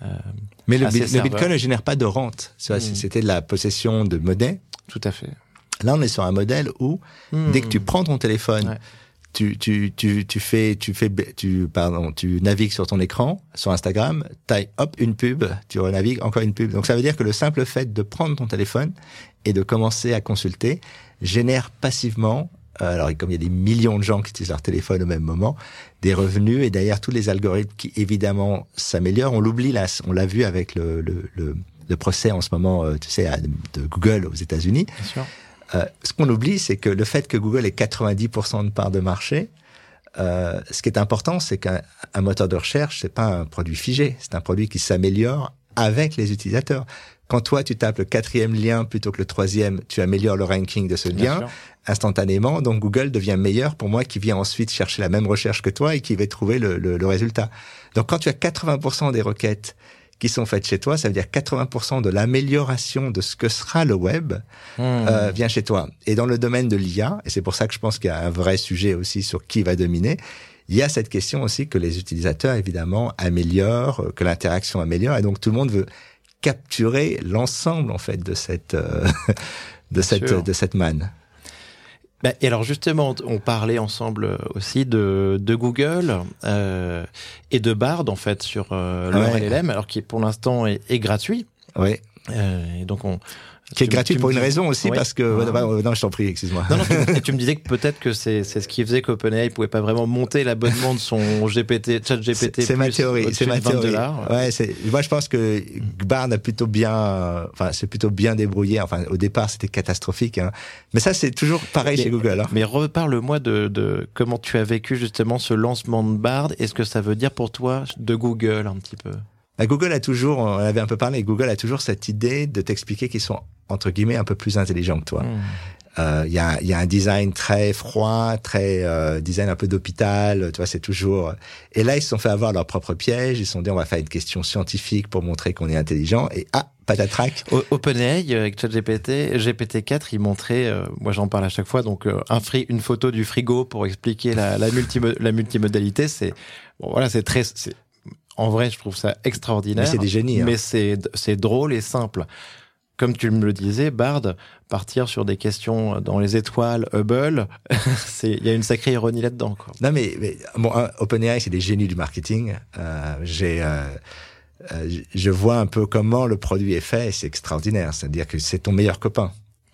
Euh, Mais le, bi- le Bitcoin ne génère pas de rente. Ça, mm. C'était de la possession de monnaie. Tout à fait. Là, on est sur un modèle où, mmh. dès que tu prends ton téléphone, ouais. tu, tu, tu, tu fais, tu fais, tu, pardon, tu navigues sur ton écran, sur Instagram, t'as, hop, une pub, tu renavigues, encore une pub. Donc, ça veut dire que le simple fait de prendre ton téléphone et de commencer à consulter génère passivement, euh, alors, comme il y a des millions de gens qui utilisent leur téléphone au même moment, des revenus, et derrière tous les algorithmes qui, évidemment, s'améliorent. On l'oublie là, on l'a vu avec le, le, le, le procès en ce moment, tu sais, de Google aux États-Unis. Bien sûr. Euh, ce qu'on oublie, c'est que le fait que Google ait quatre-vingt-dix pour cent de part de marché, euh, ce qui est important, c'est qu'un un moteur de recherche, c'est pas un produit figé, c'est un produit qui s'améliore avec les utilisateurs. Quand toi, tu tapes le quatrième lien plutôt que le troisième, tu améliores le ranking de ce Bien lien sûr. Instantanément. Donc, Google devient meilleur pour moi qui viens ensuite chercher la même recherche que toi et qui va trouver le, le, le résultat. Donc, quand tu as quatre-vingts pour cent des requêtes qui sont faites chez toi, ça veut dire quatre-vingts pour cent de l'amélioration de ce que sera le web mmh. euh, vient chez toi. Et dans le domaine de l'I A, et c'est pour ça que je pense qu'il y a un vrai sujet aussi sur qui va dominer, il y a cette question aussi que les utilisateurs, évidemment, améliorent, que l'interaction améliore. Et donc, tout le monde veut capturer l'ensemble, en fait, de cette, euh, de cette, de cette manne. Ben, et alors justement, on parlait ensemble aussi de, de Google euh, et de Bard, en fait, sur euh, leur ouais. L L M, alors qui pour l'instant est, est gratuit. Oui. Euh, et donc on... Qui est gratuit pour une raison aussi, oui. parce que... Ah. Bah, non, je t'en prie, excuse-moi. Non, non, tu, tu me disais que peut-être que c'est, c'est ce qui faisait qu'OpenAI ne pouvait pas vraiment monter l'abonnement de son G P T, ChatGPT. C'est, c'est ma théorie, c'est ma théorie. vingt dollars. Ouais, c'est, moi, je pense que Bard a plutôt bien... Enfin, c'est plutôt bien débrouillé. Enfin, au départ, c'était catastrophique. Hein. Mais ça, c'est toujours pareil mais, chez Google. Hein. Mais reparle-moi de, de comment tu as vécu justement ce lancement de Bard. Est-ce que ça veut dire pour toi de Google un petit peu ? Google a toujours, on avait un peu parlé, Google a toujours cette idée de t'expliquer qu'ils sont, entre guillemets, un peu plus intelligents que toi. Mmh. Euh, y a, y a un design très froid, très euh, design un peu d'hôpital, tu vois, c'est toujours... Et là, ils se sont fait avoir leur propre piège, ils se sont dit, on va faire une question scientifique pour montrer qu'on est intelligent, et ah, patatrac. OpenAI, avec ChatGPT, G P T quatre, ils montraient, euh, moi j'en parle à chaque fois, donc euh, un fri- une photo du frigo pour expliquer la, la, multimo- la multimodalité, c'est... Bon, voilà, c'est très... C'est, en vrai, je trouve ça extraordinaire. Mais c'est des génies. Hein. Mais c'est, c'est drôle et simple. Comme tu me le disais, Bard, partir sur des questions dans les étoiles, Hubble, il y a une sacrée ironie là-dedans. Quoi. Non, mais, mais bon, OpenAI, c'est des génies du marketing. Euh, j'ai, euh, euh, je vois un peu comment le produit est fait et c'est extraordinaire. C'est-à-dire que c'est ton meilleur copain.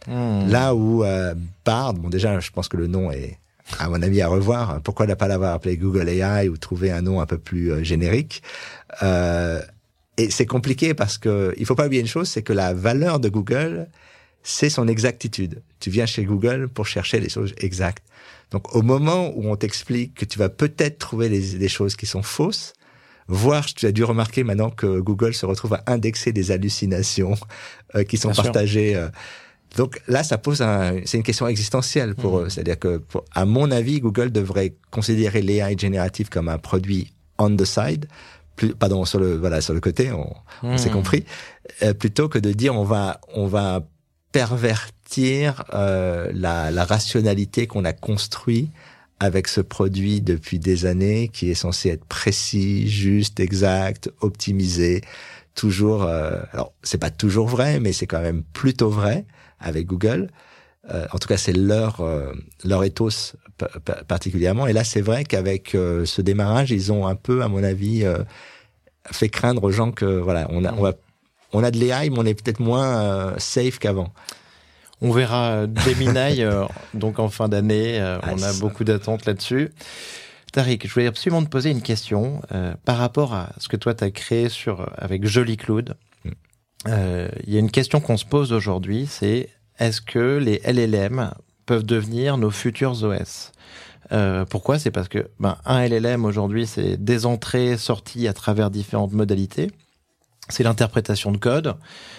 Mmh. Là où euh, Bard, bon, déjà, je pense que le nom est... à mon avis, à revoir. Pourquoi ne pas l'avoir appelé Google A I ou trouver un nom un peu plus euh, générique euh, et c'est compliqué parce que il faut pas oublier une chose, c'est que la valeur de Google, c'est son exactitude. Tu viens chez Google pour chercher les choses exactes. Donc, au moment où on t'explique que tu vas peut-être trouver des choses qui sont fausses, voire, tu as dû remarquer maintenant que Google se retrouve à indexer des hallucinations euh, qui sont Bien partagées... Euh, Donc là, ça pose un, c'est une question existentielle pour mmh. eux. C'est-à-dire que, pour, à mon avis, Google devrait considérer l'A I générative comme un produit on the side, plus, pardon, sur le, voilà, sur le côté, on, mmh. on s'est compris, euh, plutôt que de dire on va, on va pervertir euh, la, la rationalité qu'on a construite avec ce produit depuis des années, qui est censé être précis, juste, exact, optimisé, toujours. Euh, alors, c'est pas toujours vrai, mais c'est quand même plutôt vrai. Avec Google, euh, en tout cas c'est leur euh, leur ethos p- p- particulièrement. Et là c'est vrai qu'avec euh, ce démarrage, ils ont un peu, à mon avis, euh, fait craindre aux gens que voilà, on a on, va, on a de l'A I, mais on est peut-être moins euh, safe qu'avant. On verra Gemini euh, donc en fin d'année. Euh, ah, on a ça. Beaucoup d'attentes là-dessus. Tariq, je voulais absolument te poser une question euh, par rapport à ce que toi t'as créé sur avec Jolicloud. Il euh, y a une question qu'on se pose aujourd'hui, c'est est-ce que les L L M peuvent devenir nos futurs O S ? euh, Pourquoi ? C'est parce que ben, un L L M aujourd'hui, c'est des entrées, sorties à travers différentes modalités. C'est l'interprétation de code,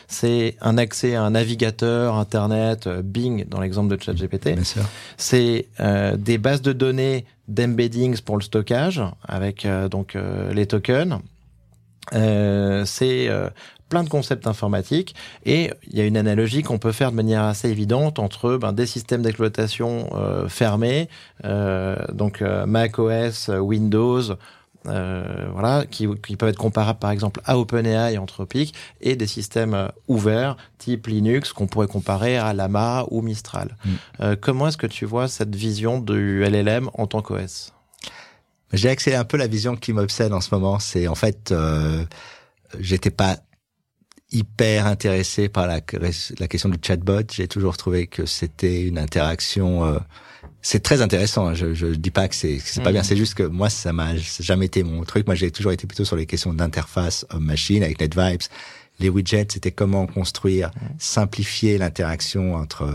c'est un accès à un navigateur, Internet, Bing, dans l'exemple de ChatGPT. Bien sûr. C'est euh, des bases de données d'embeddings pour le stockage, avec euh, donc euh, les tokens. Euh, c'est... Euh, plein de concepts informatiques, et il y a une analogie qu'on peut faire de manière assez évidente entre ben, des systèmes d'exploitation euh, fermés, euh, donc euh, macOS, Windows, euh, voilà, qui, qui peuvent être comparables par exemple à OpenAI et Anthropic, et des systèmes euh, ouverts type Linux qu'on pourrait comparer à Llama ou Mistral. Mmh. Euh, comment est-ce que tu vois cette vision du L L M en tant qu'O S ? J'ai accéléré un peu la vision qui m'obsède en ce moment. C'est en fait, euh, j'étais pas hyper intéressé par la, la question du chatbot. J'ai toujours trouvé que c'était une interaction... Euh, c'est très intéressant, je je dis pas que c'est, que c'est mmh. pas bien, c'est juste que moi, ça m'a jamais été mon truc. Moi, j'ai toujours été plutôt sur les questions d'interface homme-machine avec Netvibes. Les widgets, c'était comment construire, mmh. simplifier l'interaction entre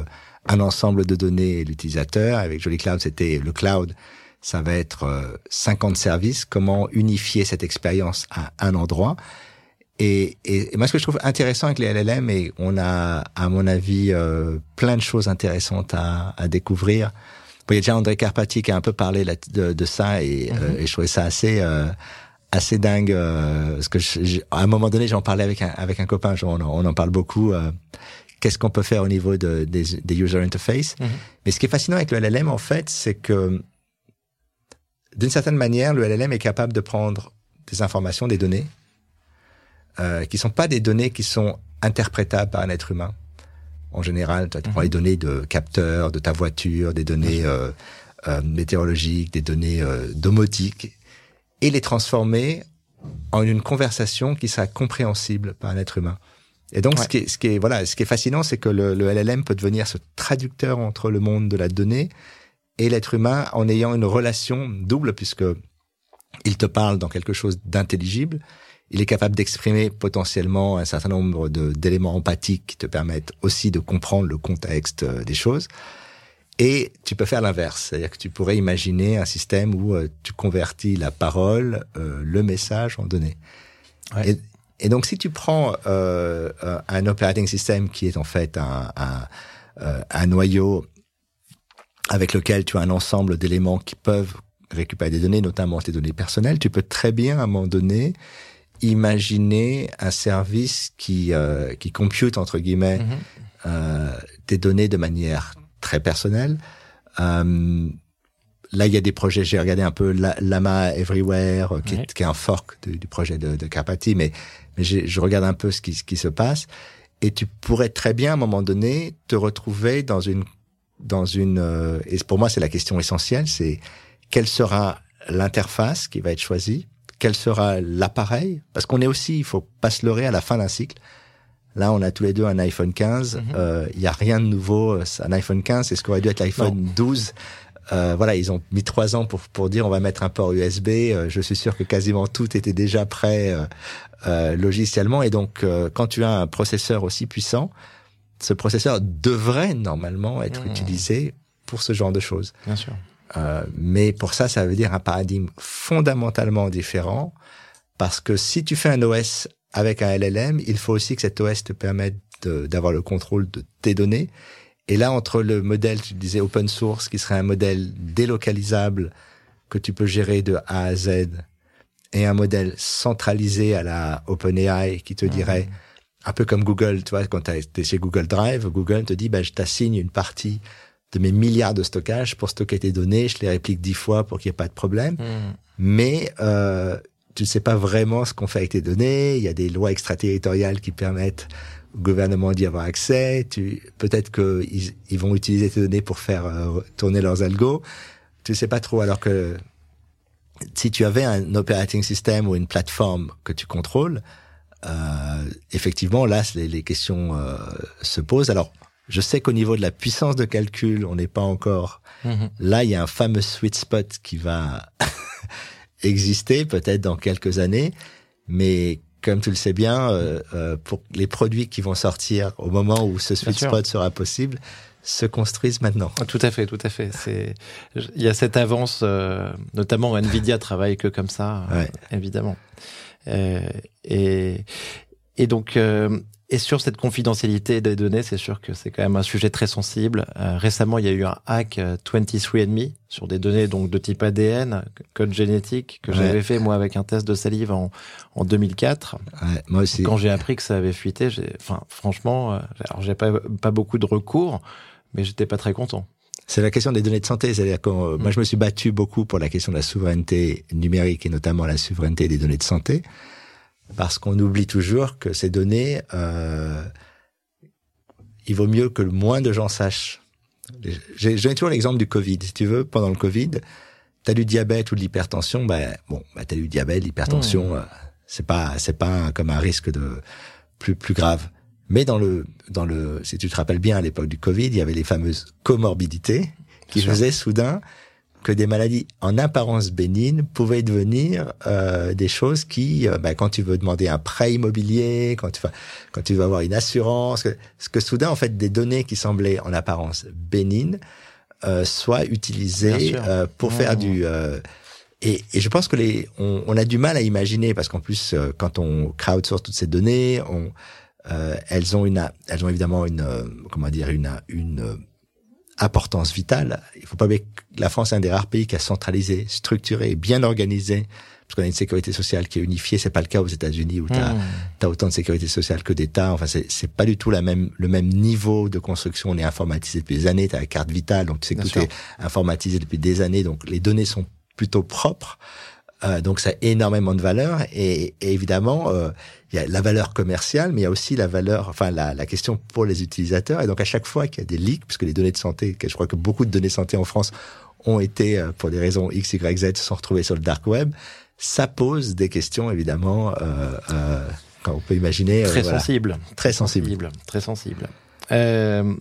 un ensemble de données et l'utilisateur. Avec Jolicloud, c'était le cloud. Ça va être cinquante services. Comment unifier cette expérience à un endroit? Et, et, et moi, ce que je trouve intéressant avec les L L M, et on a, à mon avis, euh, plein de choses intéressantes à, à découvrir. Bon, il y a déjà André Carpati qui a un peu parlé là, de, de ça, et, mm-hmm. euh, et je trouvais ça assez, euh, assez dingue. Euh, parce que je, je, à un moment donné, j'en parlais avec un, avec un copain. Genre, on, on en parle beaucoup. Euh, qu'est-ce qu'on peut faire au niveau de, des, des user interface? Mm-hmm. Mais ce qui est fascinant avec le L L M, en fait, c'est que d'une certaine manière, le L L M est capable de prendre des informations, des données. Euh, qui sont pas des données qui sont interprétables par un être humain. En général, tu prends les données de capteurs, de ta voiture, des données euh, euh, météorologiques, des données euh, domotiques, et les transformer en une conversation qui sera compréhensible par un être humain. Et donc, ouais. ce, qui est, ce qui est voilà, ce qui est fascinant, c'est que le, le L L M peut devenir ce traducteur entre le monde de la donnée et l'être humain en ayant une relation double, puisque il te parle dans quelque chose d'intelligible. Il est capable d'exprimer potentiellement un certain nombre de, d'éléments empathiques qui te permettent aussi de comprendre le contexte des choses. Et tu peux faire l'inverse, c'est-à-dire que tu pourrais imaginer un système où euh, tu convertis la parole, euh, le message en données. Ouais. Et, et donc, si tu prends euh, un operating system qui est en fait un, un, un noyau avec lequel tu as un ensemble d'éléments qui peuvent récupérer des données, notamment tes données personnelles, tu peux très bien à un moment donné imaginer un service qui euh, qui compute entre guillemets mm-hmm. euh, des données de manière très personnelle. Euh, là, il y a des projets. J'ai regardé un peu la, Llama Everywhere, euh, qui, ouais. est, qui est un fork de, du projet de, de Carpati, mais mais j'ai, je regarde un peu ce qui ce qui se passe. Et tu pourrais très bien à un moment donné te retrouver dans une dans une. Euh, et pour moi, c'est la question essentielle. C'est quelle sera l'interface qui va être choisie. Quel sera l'appareil? Parce qu'on est aussi, il faut pas se leurrer à la fin d'un cycle. Là, on a tous les deux un iPhone quinze. Il mm-hmm. euh, y a rien de nouveau. Un iPhone quinze, c'est ce qu'aurait dû être l'iPhone non. douze. Euh, voilà, ils ont mis trois ans pour pour dire on va mettre un port U S B. Euh, je suis sûr que quasiment tout était déjà prêt euh, euh, logiciellement. Et donc, euh, quand tu as un processeur aussi puissant, ce processeur devrait normalement être mmh. utilisé pour ce genre de choses. Bien sûr. Euh, mais pour ça, ça veut dire un paradigme fondamentalement différent, parce que si tu fais un O S avec un L L M, il faut aussi que cet O S te permette de, d'avoir le contrôle de tes données. Et là, entre le modèle, tu disais open source, qui serait un modèle délocalisable que tu peux gérer de A à Z, et un modèle centralisé à la OpenAI qui te dirait, mmh. un peu comme Google, tu vois, quand t'es chez Google Drive, Google te dit, bah, je t'assigne une partie de mes milliards de stockages pour stocker tes données, je les réplique dix fois pour qu'il n'y ait pas de problème. Mmh. Mais euh, tu ne sais pas vraiment ce qu'on fait avec tes données. Il y a des lois extraterritoriales qui permettent au gouvernement d'y avoir accès. Tu, peut-être qu'ils ils vont utiliser tes données pour faire euh, tourner leurs algos. Tu ne sais pas trop. Alors que si tu avais un operating system ou une plateforme que tu contrôles, euh, effectivement, là, les, les questions euh, se posent. Alors, je sais qu'au niveau de la puissance de calcul, on n'est pas encore... Mmh. Là, il y a un fameux sweet spot qui va exister, peut-être dans quelques années. Mais comme tu le sais bien, euh, euh, pour les produits qui vont sortir au moment où ce sweet bien spot sûr. Sera possible, se construisent maintenant. Tout à fait, tout à fait. C'est... Il y a cette avance, euh, notamment Nvidia travaille que comme ça, ouais. euh, évidemment. Euh, et, et donc... Euh, Et sur cette confidentialité des données, c'est sûr que c'est quand même un sujet très sensible. Euh, récemment, il y a eu un hack vingt-trois and me sur des données donc de type A D N, code génétique, que ouais. j'avais fait moi avec un test de salive en, en deux mille quatre. Ouais, moi aussi. Quand j'ai appris que ça avait fuité, j'ai, enfin, franchement, euh, alors j'ai pas, pas beaucoup de recours, mais j'étais pas très content. C'est la question des données de santé. C'est-à-dire que euh, mmh. moi, je me suis battu beaucoup pour la question de la souveraineté numérique et notamment la souveraineté des données de santé. Parce qu'on oublie toujours que ces données, euh, il vaut mieux que le moins de gens sachent. J'ai, j'ai toujours l'exemple du Covid. Si tu veux, pendant le Covid, t'as du diabète ou de l'hypertension, ben, bon, ben, t'as du diabète, l'hypertension, mmh. euh, c'est pas, c'est pas comme un risque de, plus, plus grave. Mais dans le, dans le, si tu te rappelles bien, à l'époque du Covid, il y avait les fameuses comorbidités qui faisaient soudain que des maladies en apparence bénignes pouvaient devenir euh, des choses qui, euh, bah, quand tu veux demander un prêt immobilier, quand tu vas, quand tu veux avoir une assurance, que, ce que soudain, en fait, des données qui semblaient en apparence bénignes euh, soient utilisées euh, pour mmh. faire du... Euh, Et, et je pense que les, on, on a du mal à imaginer parce qu'en plus, euh, quand on crowdsource toutes ces données, on, euh, elles ont une, elles ont évidemment une, euh, comment dire, une, une euh, importance vitale. Il faut pas oublier que la France est un des rares pays qui a centralisé, structuré, bien organisé, parce qu'on a une sécurité sociale qui est unifiée. C'est pas le cas aux États-Unis où t'as, mmh. t'as autant de sécurité sociale que d'État. Enfin, c'est, c'est pas du tout la même, le même niveau de construction. On est informatisé depuis des années. T'as la carte vitale, donc tu sais que tout est informatisé depuis des années. Donc les données sont plutôt propre, euh, donc ça a énormément de valeur et, et évidemment il euh, y a la valeur commerciale, mais il y a aussi la valeur, enfin la, la question pour les utilisateurs. Et donc à chaque fois qu'il y a des leaks, puisque les données de santé, je crois que beaucoup de données de santé en France ont été pour des raisons X, Y, Z, se sont retrouvées sur le dark web, ça pose des questions évidemment, euh, euh, quand on peut imaginer très euh, voilà. sensible, très sensible, sensible, très sensible. Euh,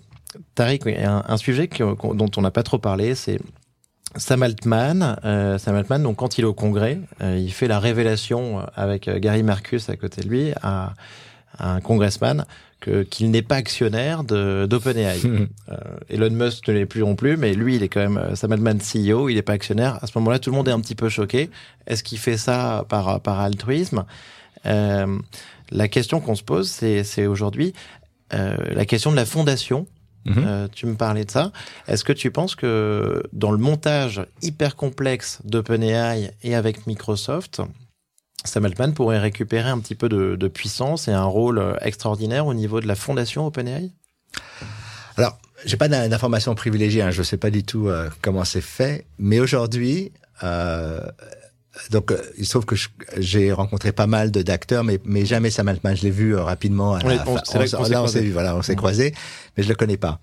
Tariq, oui, un, un sujet que, dont on n'a pas trop parlé, c'est Sam Altman, euh, Sam Altman, donc quand il est au Congrès, euh, il fait la révélation avec euh, Gary Marcus à côté de lui, à, à un congressman, que, qu'il n'est pas actionnaire de, d'OpenAI. Mmh. Euh, Elon Musk ne l'est plus non plus, mais lui, il est quand même euh, Sam Altman C E O, il n'est pas actionnaire. À ce moment-là, tout le monde est un petit peu choqué. Est-ce qu'il fait ça par, par altruisme ? Euh, la question qu'on se pose, c'est, c'est aujourd'hui euh, la question de la fondation. Mmh. Euh, tu me parlais de ça. Est-ce que tu penses que dans le montage hyper complexe d'OpenAI et avec Microsoft, Sam Altman pourrait récupérer un petit peu de, de puissance et un rôle extraordinaire au niveau de la fondation OpenAI ? Alors, j'ai pas d'informations privilégiées, hein, je sais pas du tout euh, comment c'est fait, mais aujourd'hui, euh, donc euh, il se trouve que je, j'ai rencontré pas mal de d'acteurs, mais mais jamais Sam Altman. Je l'ai vu euh, rapidement. À la, on, on, on, là, on s'est vu, voilà, on s'est croisé, mais je le connais pas.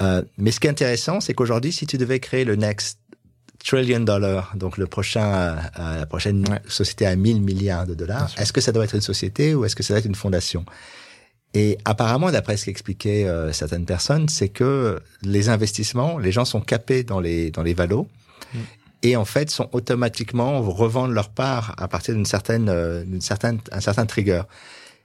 Euh, mais ce qui est intéressant, c'est qu'aujourd'hui, si tu devais créer le next trillion dollar, donc le prochain, euh, la prochaine ouais. société à mille milliards de dollars, est-ce que ça doit être une société ou est-ce que ça doit être une fondation ? Et apparemment, d'après ce qu'expliquaient euh, certaines personnes, c'est que les investissements, les gens sont capés dans les dans les valos. Mm. Et en fait, sont automatiquement revendent leur part à partir d'une certaine, euh, d'une certaine, un certain trigger.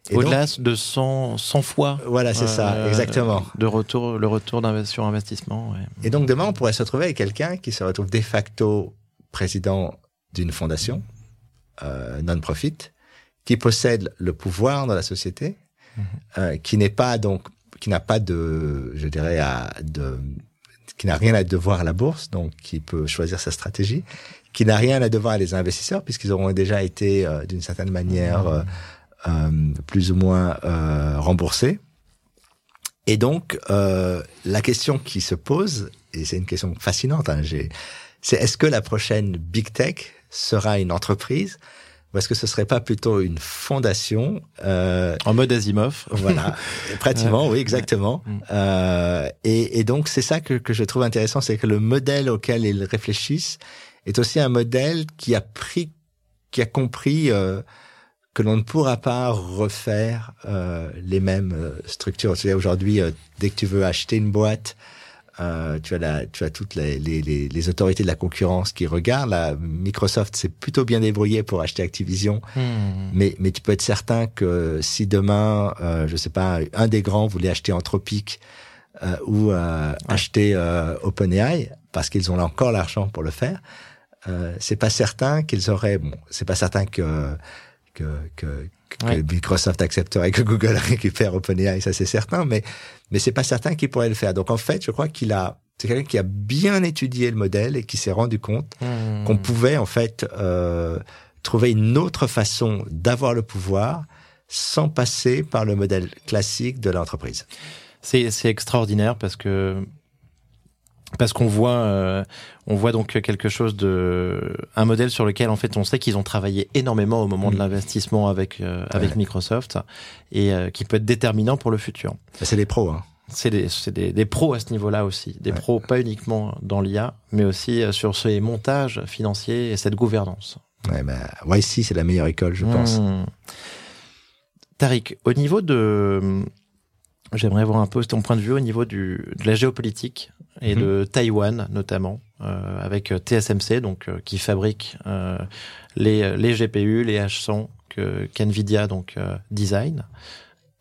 Et au-delà donc, de cent fois. Voilà, c'est euh, ça, exactement. De retour, le retour sur investissement. Ouais. Et donc demain, on pourrait se retrouver avec quelqu'un qui se retrouve de facto président d'une fondation euh, non-profit, qui possède le pouvoir dans la société, mm-hmm. euh, qui n'est pas donc, qui n'a pas de, je dirais, à, de qui n'a rien à devoir à la bourse, donc qui peut choisir sa stratégie, qui n'a rien à devoir à les investisseurs, puisqu'ils auront déjà été, euh, d'une certaine manière, euh, euh, plus ou moins euh, remboursés. Et donc, euh, la question qui se pose, et c'est une question fascinante, hein, j'ai, c'est est-ce que la prochaine Big Tech sera une entreprise ? Ou est-ce que ce serait pas plutôt une fondation euh, en mode Asimov, voilà, pratiquement, oui, exactement. Euh, et, et donc c'est ça que, que je trouve intéressant, c'est que le modèle auquel ils réfléchissent est aussi un modèle qui a pris, qui a compris euh, que l'on ne pourra pas refaire euh, les mêmes structures. C'est-à-dire aujourd'hui, euh, dès que tu veux acheter une boîte. Euh, tu as la, tu as toutes les, les, les, les autorités de la concurrence qui regardent. Là, Microsoft s'est plutôt bien débrouillé pour acheter Activision, mmh. mais mais tu peux être certain que si demain, euh, je sais pas, un des grands voulait acheter Anthropic euh, ou euh, ouais. acheter euh, OpenAI parce qu'ils ont là encore l'argent pour le faire, euh, c'est pas certain qu'ils auraient. Bon, c'est pas certain que que que que ouais. Microsoft accepterait que Google récupère OpenAI, ça c'est certain, mais mais c'est pas certain qu'il pourrait le faire. Donc en fait, je crois qu'il a, c'est quelqu'un qui a bien étudié le modèle et qui s'est rendu compte mmh. qu'on pouvait en fait euh, trouver une autre façon d'avoir le pouvoir sans passer par le modèle classique de l'entreprise. C'est c'est extraordinaire parce que parce qu'on voit euh, on voit donc quelque chose de un modèle sur lequel en fait on sait qu'ils ont travaillé énormément au moment mmh. de l'investissement avec euh, avec ouais. Microsoft et euh, qui peut être déterminant pour le futur. C'est des pros hein. C'est des c'est des des pros à ce niveau-là aussi, des ouais. pros pas uniquement dans l'I A mais aussi sur ces montages financiers et cette gouvernance. Ouais ben bah, Y C c'est la meilleure école je mmh. pense. Tariq, au niveau de J'aimerais voir un peu ton point de vue au niveau du, de la géopolitique et mmh. de Taïwan notamment, euh, avec T S M C donc euh, qui fabrique euh, les les G P U, les H cent que qu'Nvidia donc euh, design.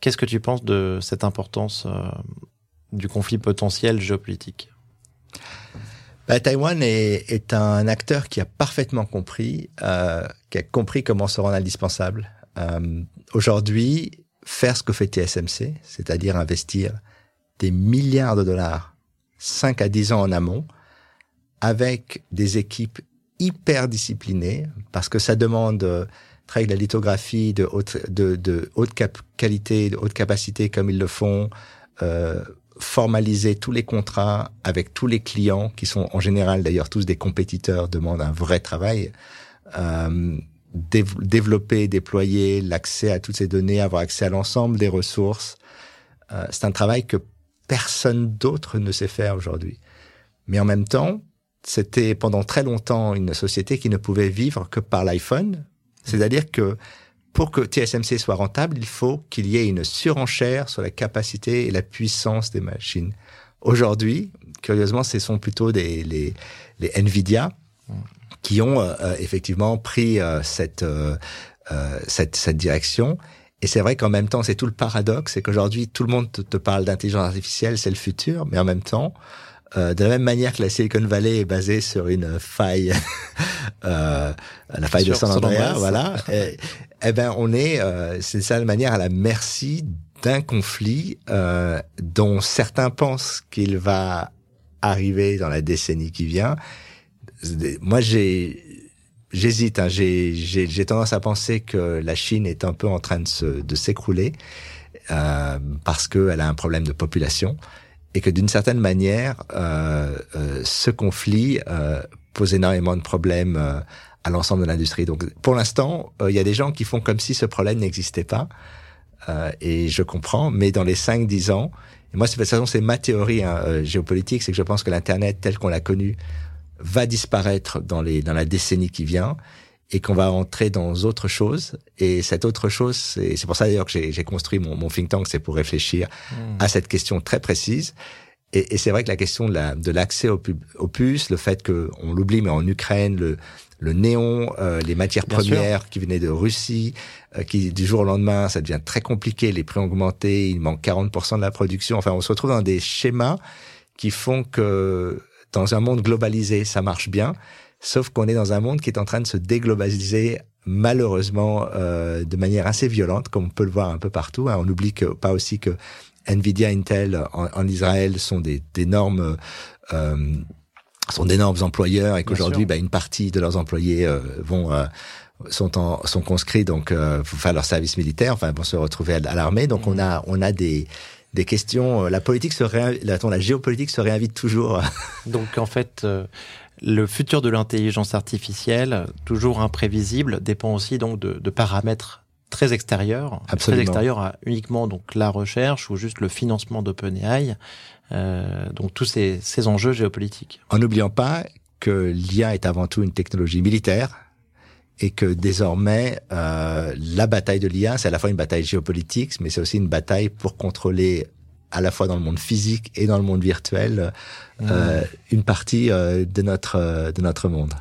Qu'est-ce que tu penses de cette importance euh, du conflit potentiel géopolitique? Bah, Taïwan est, est un acteur qui a parfaitement compris, euh, qui a compris comment se rendre indispensable. Euh, aujourd'hui, faire ce que fait T S M C, c'est-à-dire investir des milliards de dollars, cinq à dix ans en amont, avec des équipes hyper disciplinées, parce que ça demande euh, travailler de la lithographie de haute, de, de haute cap- qualité, de haute capacité comme ils le font, euh, formaliser tous les contrats avec tous les clients, qui sont en général d'ailleurs tous des compétiteurs, demandent un vrai travail. Euh, développer, déployer l'accès à toutes ces données, avoir accès à l'ensemble des ressources. Euh, c'est un travail que personne d'autre ne sait faire aujourd'hui. Mais en même temps, c'était pendant très longtemps une société qui ne pouvait vivre que par l'iPhone. C'est-à-dire que pour que T S M C soit rentable, il faut qu'il y ait une surenchère sur la capacité et la puissance des machines. Aujourd'hui, curieusement, ce sont plutôt des, les, les Nvidia qui ont euh, effectivement pris euh, cette, euh, cette, cette direction. Et c'est vrai qu'en même temps, c'est tout le paradoxe, c'est qu'aujourd'hui, tout le monde te, te parle d'intelligence artificielle, c'est le futur, mais en même temps, euh, de la même manière que la Silicon Valley est basée sur une faille, euh, la faille de San Andreas, voilà, et, et ben on est, euh, c'est ça de manière à la merci d'un conflit euh, dont certains pensent qu'il va arriver dans la décennie qui vient. Moi, j'ai, j'hésite, hein, j'ai, j'ai, j'ai tendance à penser que la Chine est un peu en train de se, de s'écrouler, euh, parce qu'elle a un problème de population et que d'une certaine manière, euh, euh ce conflit, euh, pose énormément de problèmes, euh, à l'ensemble de l'industrie. Donc, pour l'instant, il euh, y a des gens qui font comme si ce problème n'existait pas, euh, et je comprends, mais dans les cinq, dix ans, et moi, de toute façon, c'est ma théorie, hein, euh, géopolitique, c'est que je pense que l'Internet tel qu'on l'a connu va disparaître dans les dans la décennie qui vient et qu'on va entrer dans autre chose. Et cette autre chose, c'est, c'est pour ça d'ailleurs que j'ai, j'ai construit mon, mon think tank, c'est pour réfléchir mmh. à cette question très précise. Et, et c'est vrai que la question de, la, de l'accès aux pu- au puces, le fait que on l'oublie, mais en Ukraine, le, le néon, euh, les matières Bien premières sûr. qui venaient de Russie, euh, qui du jour au lendemain, ça devient très compliqué, les prix ont augmenté, il manque quarante pour cent de la production. Enfin, on se retrouve dans des schémas qui font que dans un monde globalisé, ça marche bien, sauf qu'on est dans un monde qui est en train de se déglobaliser, malheureusement, euh, de manière assez violente, comme on peut le voir un peu partout. Hein. On n'oublie que, pas aussi que Nvidia, Intel en, en Israël sont des, d'énormes, euh, sont d'énormes employeurs et qu'aujourd'hui, bah, une partie de leurs employés euh, vont euh, sont en, sont conscrits, donc euh, faut faire leur service militaire, enfin, vont se retrouver à, à l'armée. Donc on a on a des Des questions, la politique se réinvite, attends, la géopolitique se réinvite toujours. Donc en fait, euh, le futur de l'intelligence artificielle, toujours imprévisible, dépend aussi donc de, de paramètres très extérieurs, Absolument. très extérieurs à uniquement donc la recherche ou juste le financement d'OpenAI. Euh, donc tous ces, ces enjeux géopolitiques. En n'oubliant pas que l'I A est avant tout une technologie militaire. Et que désormais, euh, la bataille de l'I A, c'est à la fois une bataille géopolitique, mais c'est aussi une bataille pour contrôler, à la fois dans le monde physique et dans le monde virtuel, euh, mmh. une partie euh, de notre euh, de notre monde.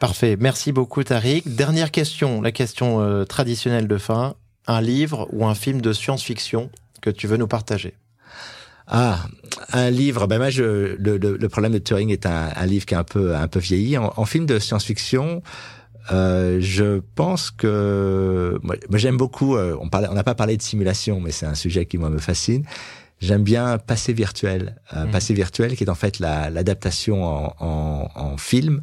Parfait. Merci beaucoup, Tariq. Dernière question, la question euh, traditionnelle de fin. Un livre ou un film de science-fiction que tu veux nous partager? Ah, un livre. Ben moi, je, le, le, le problème de Turing est un, un livre qui est un peu un peu vieilli. En, en film de science-fiction. Euh, je pense que moi, moi j'aime beaucoup. Euh, on parlait, on n'a pas parlé de simulation, mais c'est un sujet qui moi me fascine. J'aime bien Passé virtuel, euh, mmh. Passé virtuel, qui est en fait la, l'adaptation en, en, en film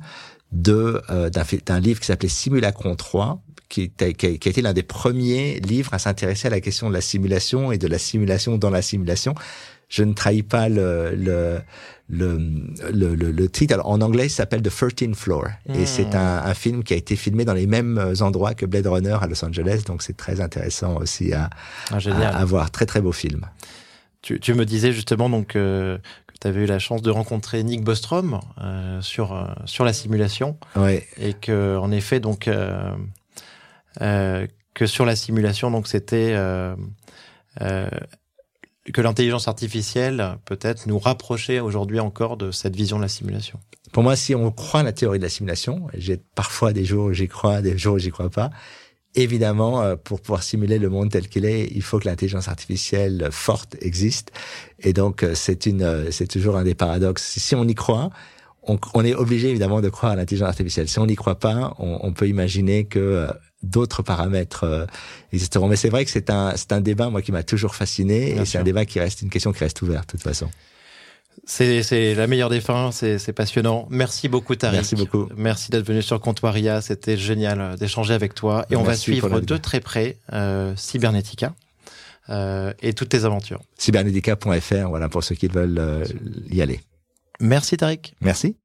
de euh, d'un, d'un livre qui s'appelait Simulacron trois, qui, qui, a, qui a été l'un des premiers livres à s'intéresser à la question de la simulation et de la simulation dans la simulation. Je ne trahis pas le, le, le, le, le, le titre. Alors, en anglais, il s'appelle The thirteenth Floor. Mmh. Et c'est un, un film qui a été filmé dans les mêmes endroits que Blade Runner à Los Angeles. Donc, c'est très intéressant aussi à, ah, à, à voir. Très, très beau film. Tu, tu me disais justement donc, euh, que tu avais eu la chance de rencontrer Nick Bostrom euh, sur, euh, sur la simulation. Oui. Et que, en effet, donc, euh, euh, que sur la simulation, donc, c'était... Euh, euh, que l'intelligence artificielle, peut-être, nous rapprochait aujourd'hui encore de cette vision de la simulation? Pour moi, si on croit à la théorie de la simulation, j'ai parfois des jours où j'y crois, des jours où j'y crois pas. Évidemment, pour pouvoir simuler le monde tel qu'il est, il faut que l'intelligence artificielle forte existe. Et donc, c'est une, c'est toujours un des paradoxes. Si on y croit, on, on est obligé évidemment de croire à l'intelligence artificielle. Si on n'y croit pas, on, on peut imaginer que d'autres paramètres existeront. Mais c'est vrai que c'est un, c'est un débat, moi, qui m'a toujours fasciné. Bien et sûr. C'est un débat qui reste, une question qui reste ouverte, de toute façon. C'est, c'est la meilleure des fins, c'est, c'est passionnant. Merci beaucoup, Tariq. Merci beaucoup. Merci d'être venu sur Comptoiria, c'était génial d'échanger avec toi. Et on Merci va suivre de très près euh, Cybernetica euh, et toutes tes aventures. Cybernetica point f r, voilà, pour ceux qui veulent euh, y aller. Merci, Tariq. Merci.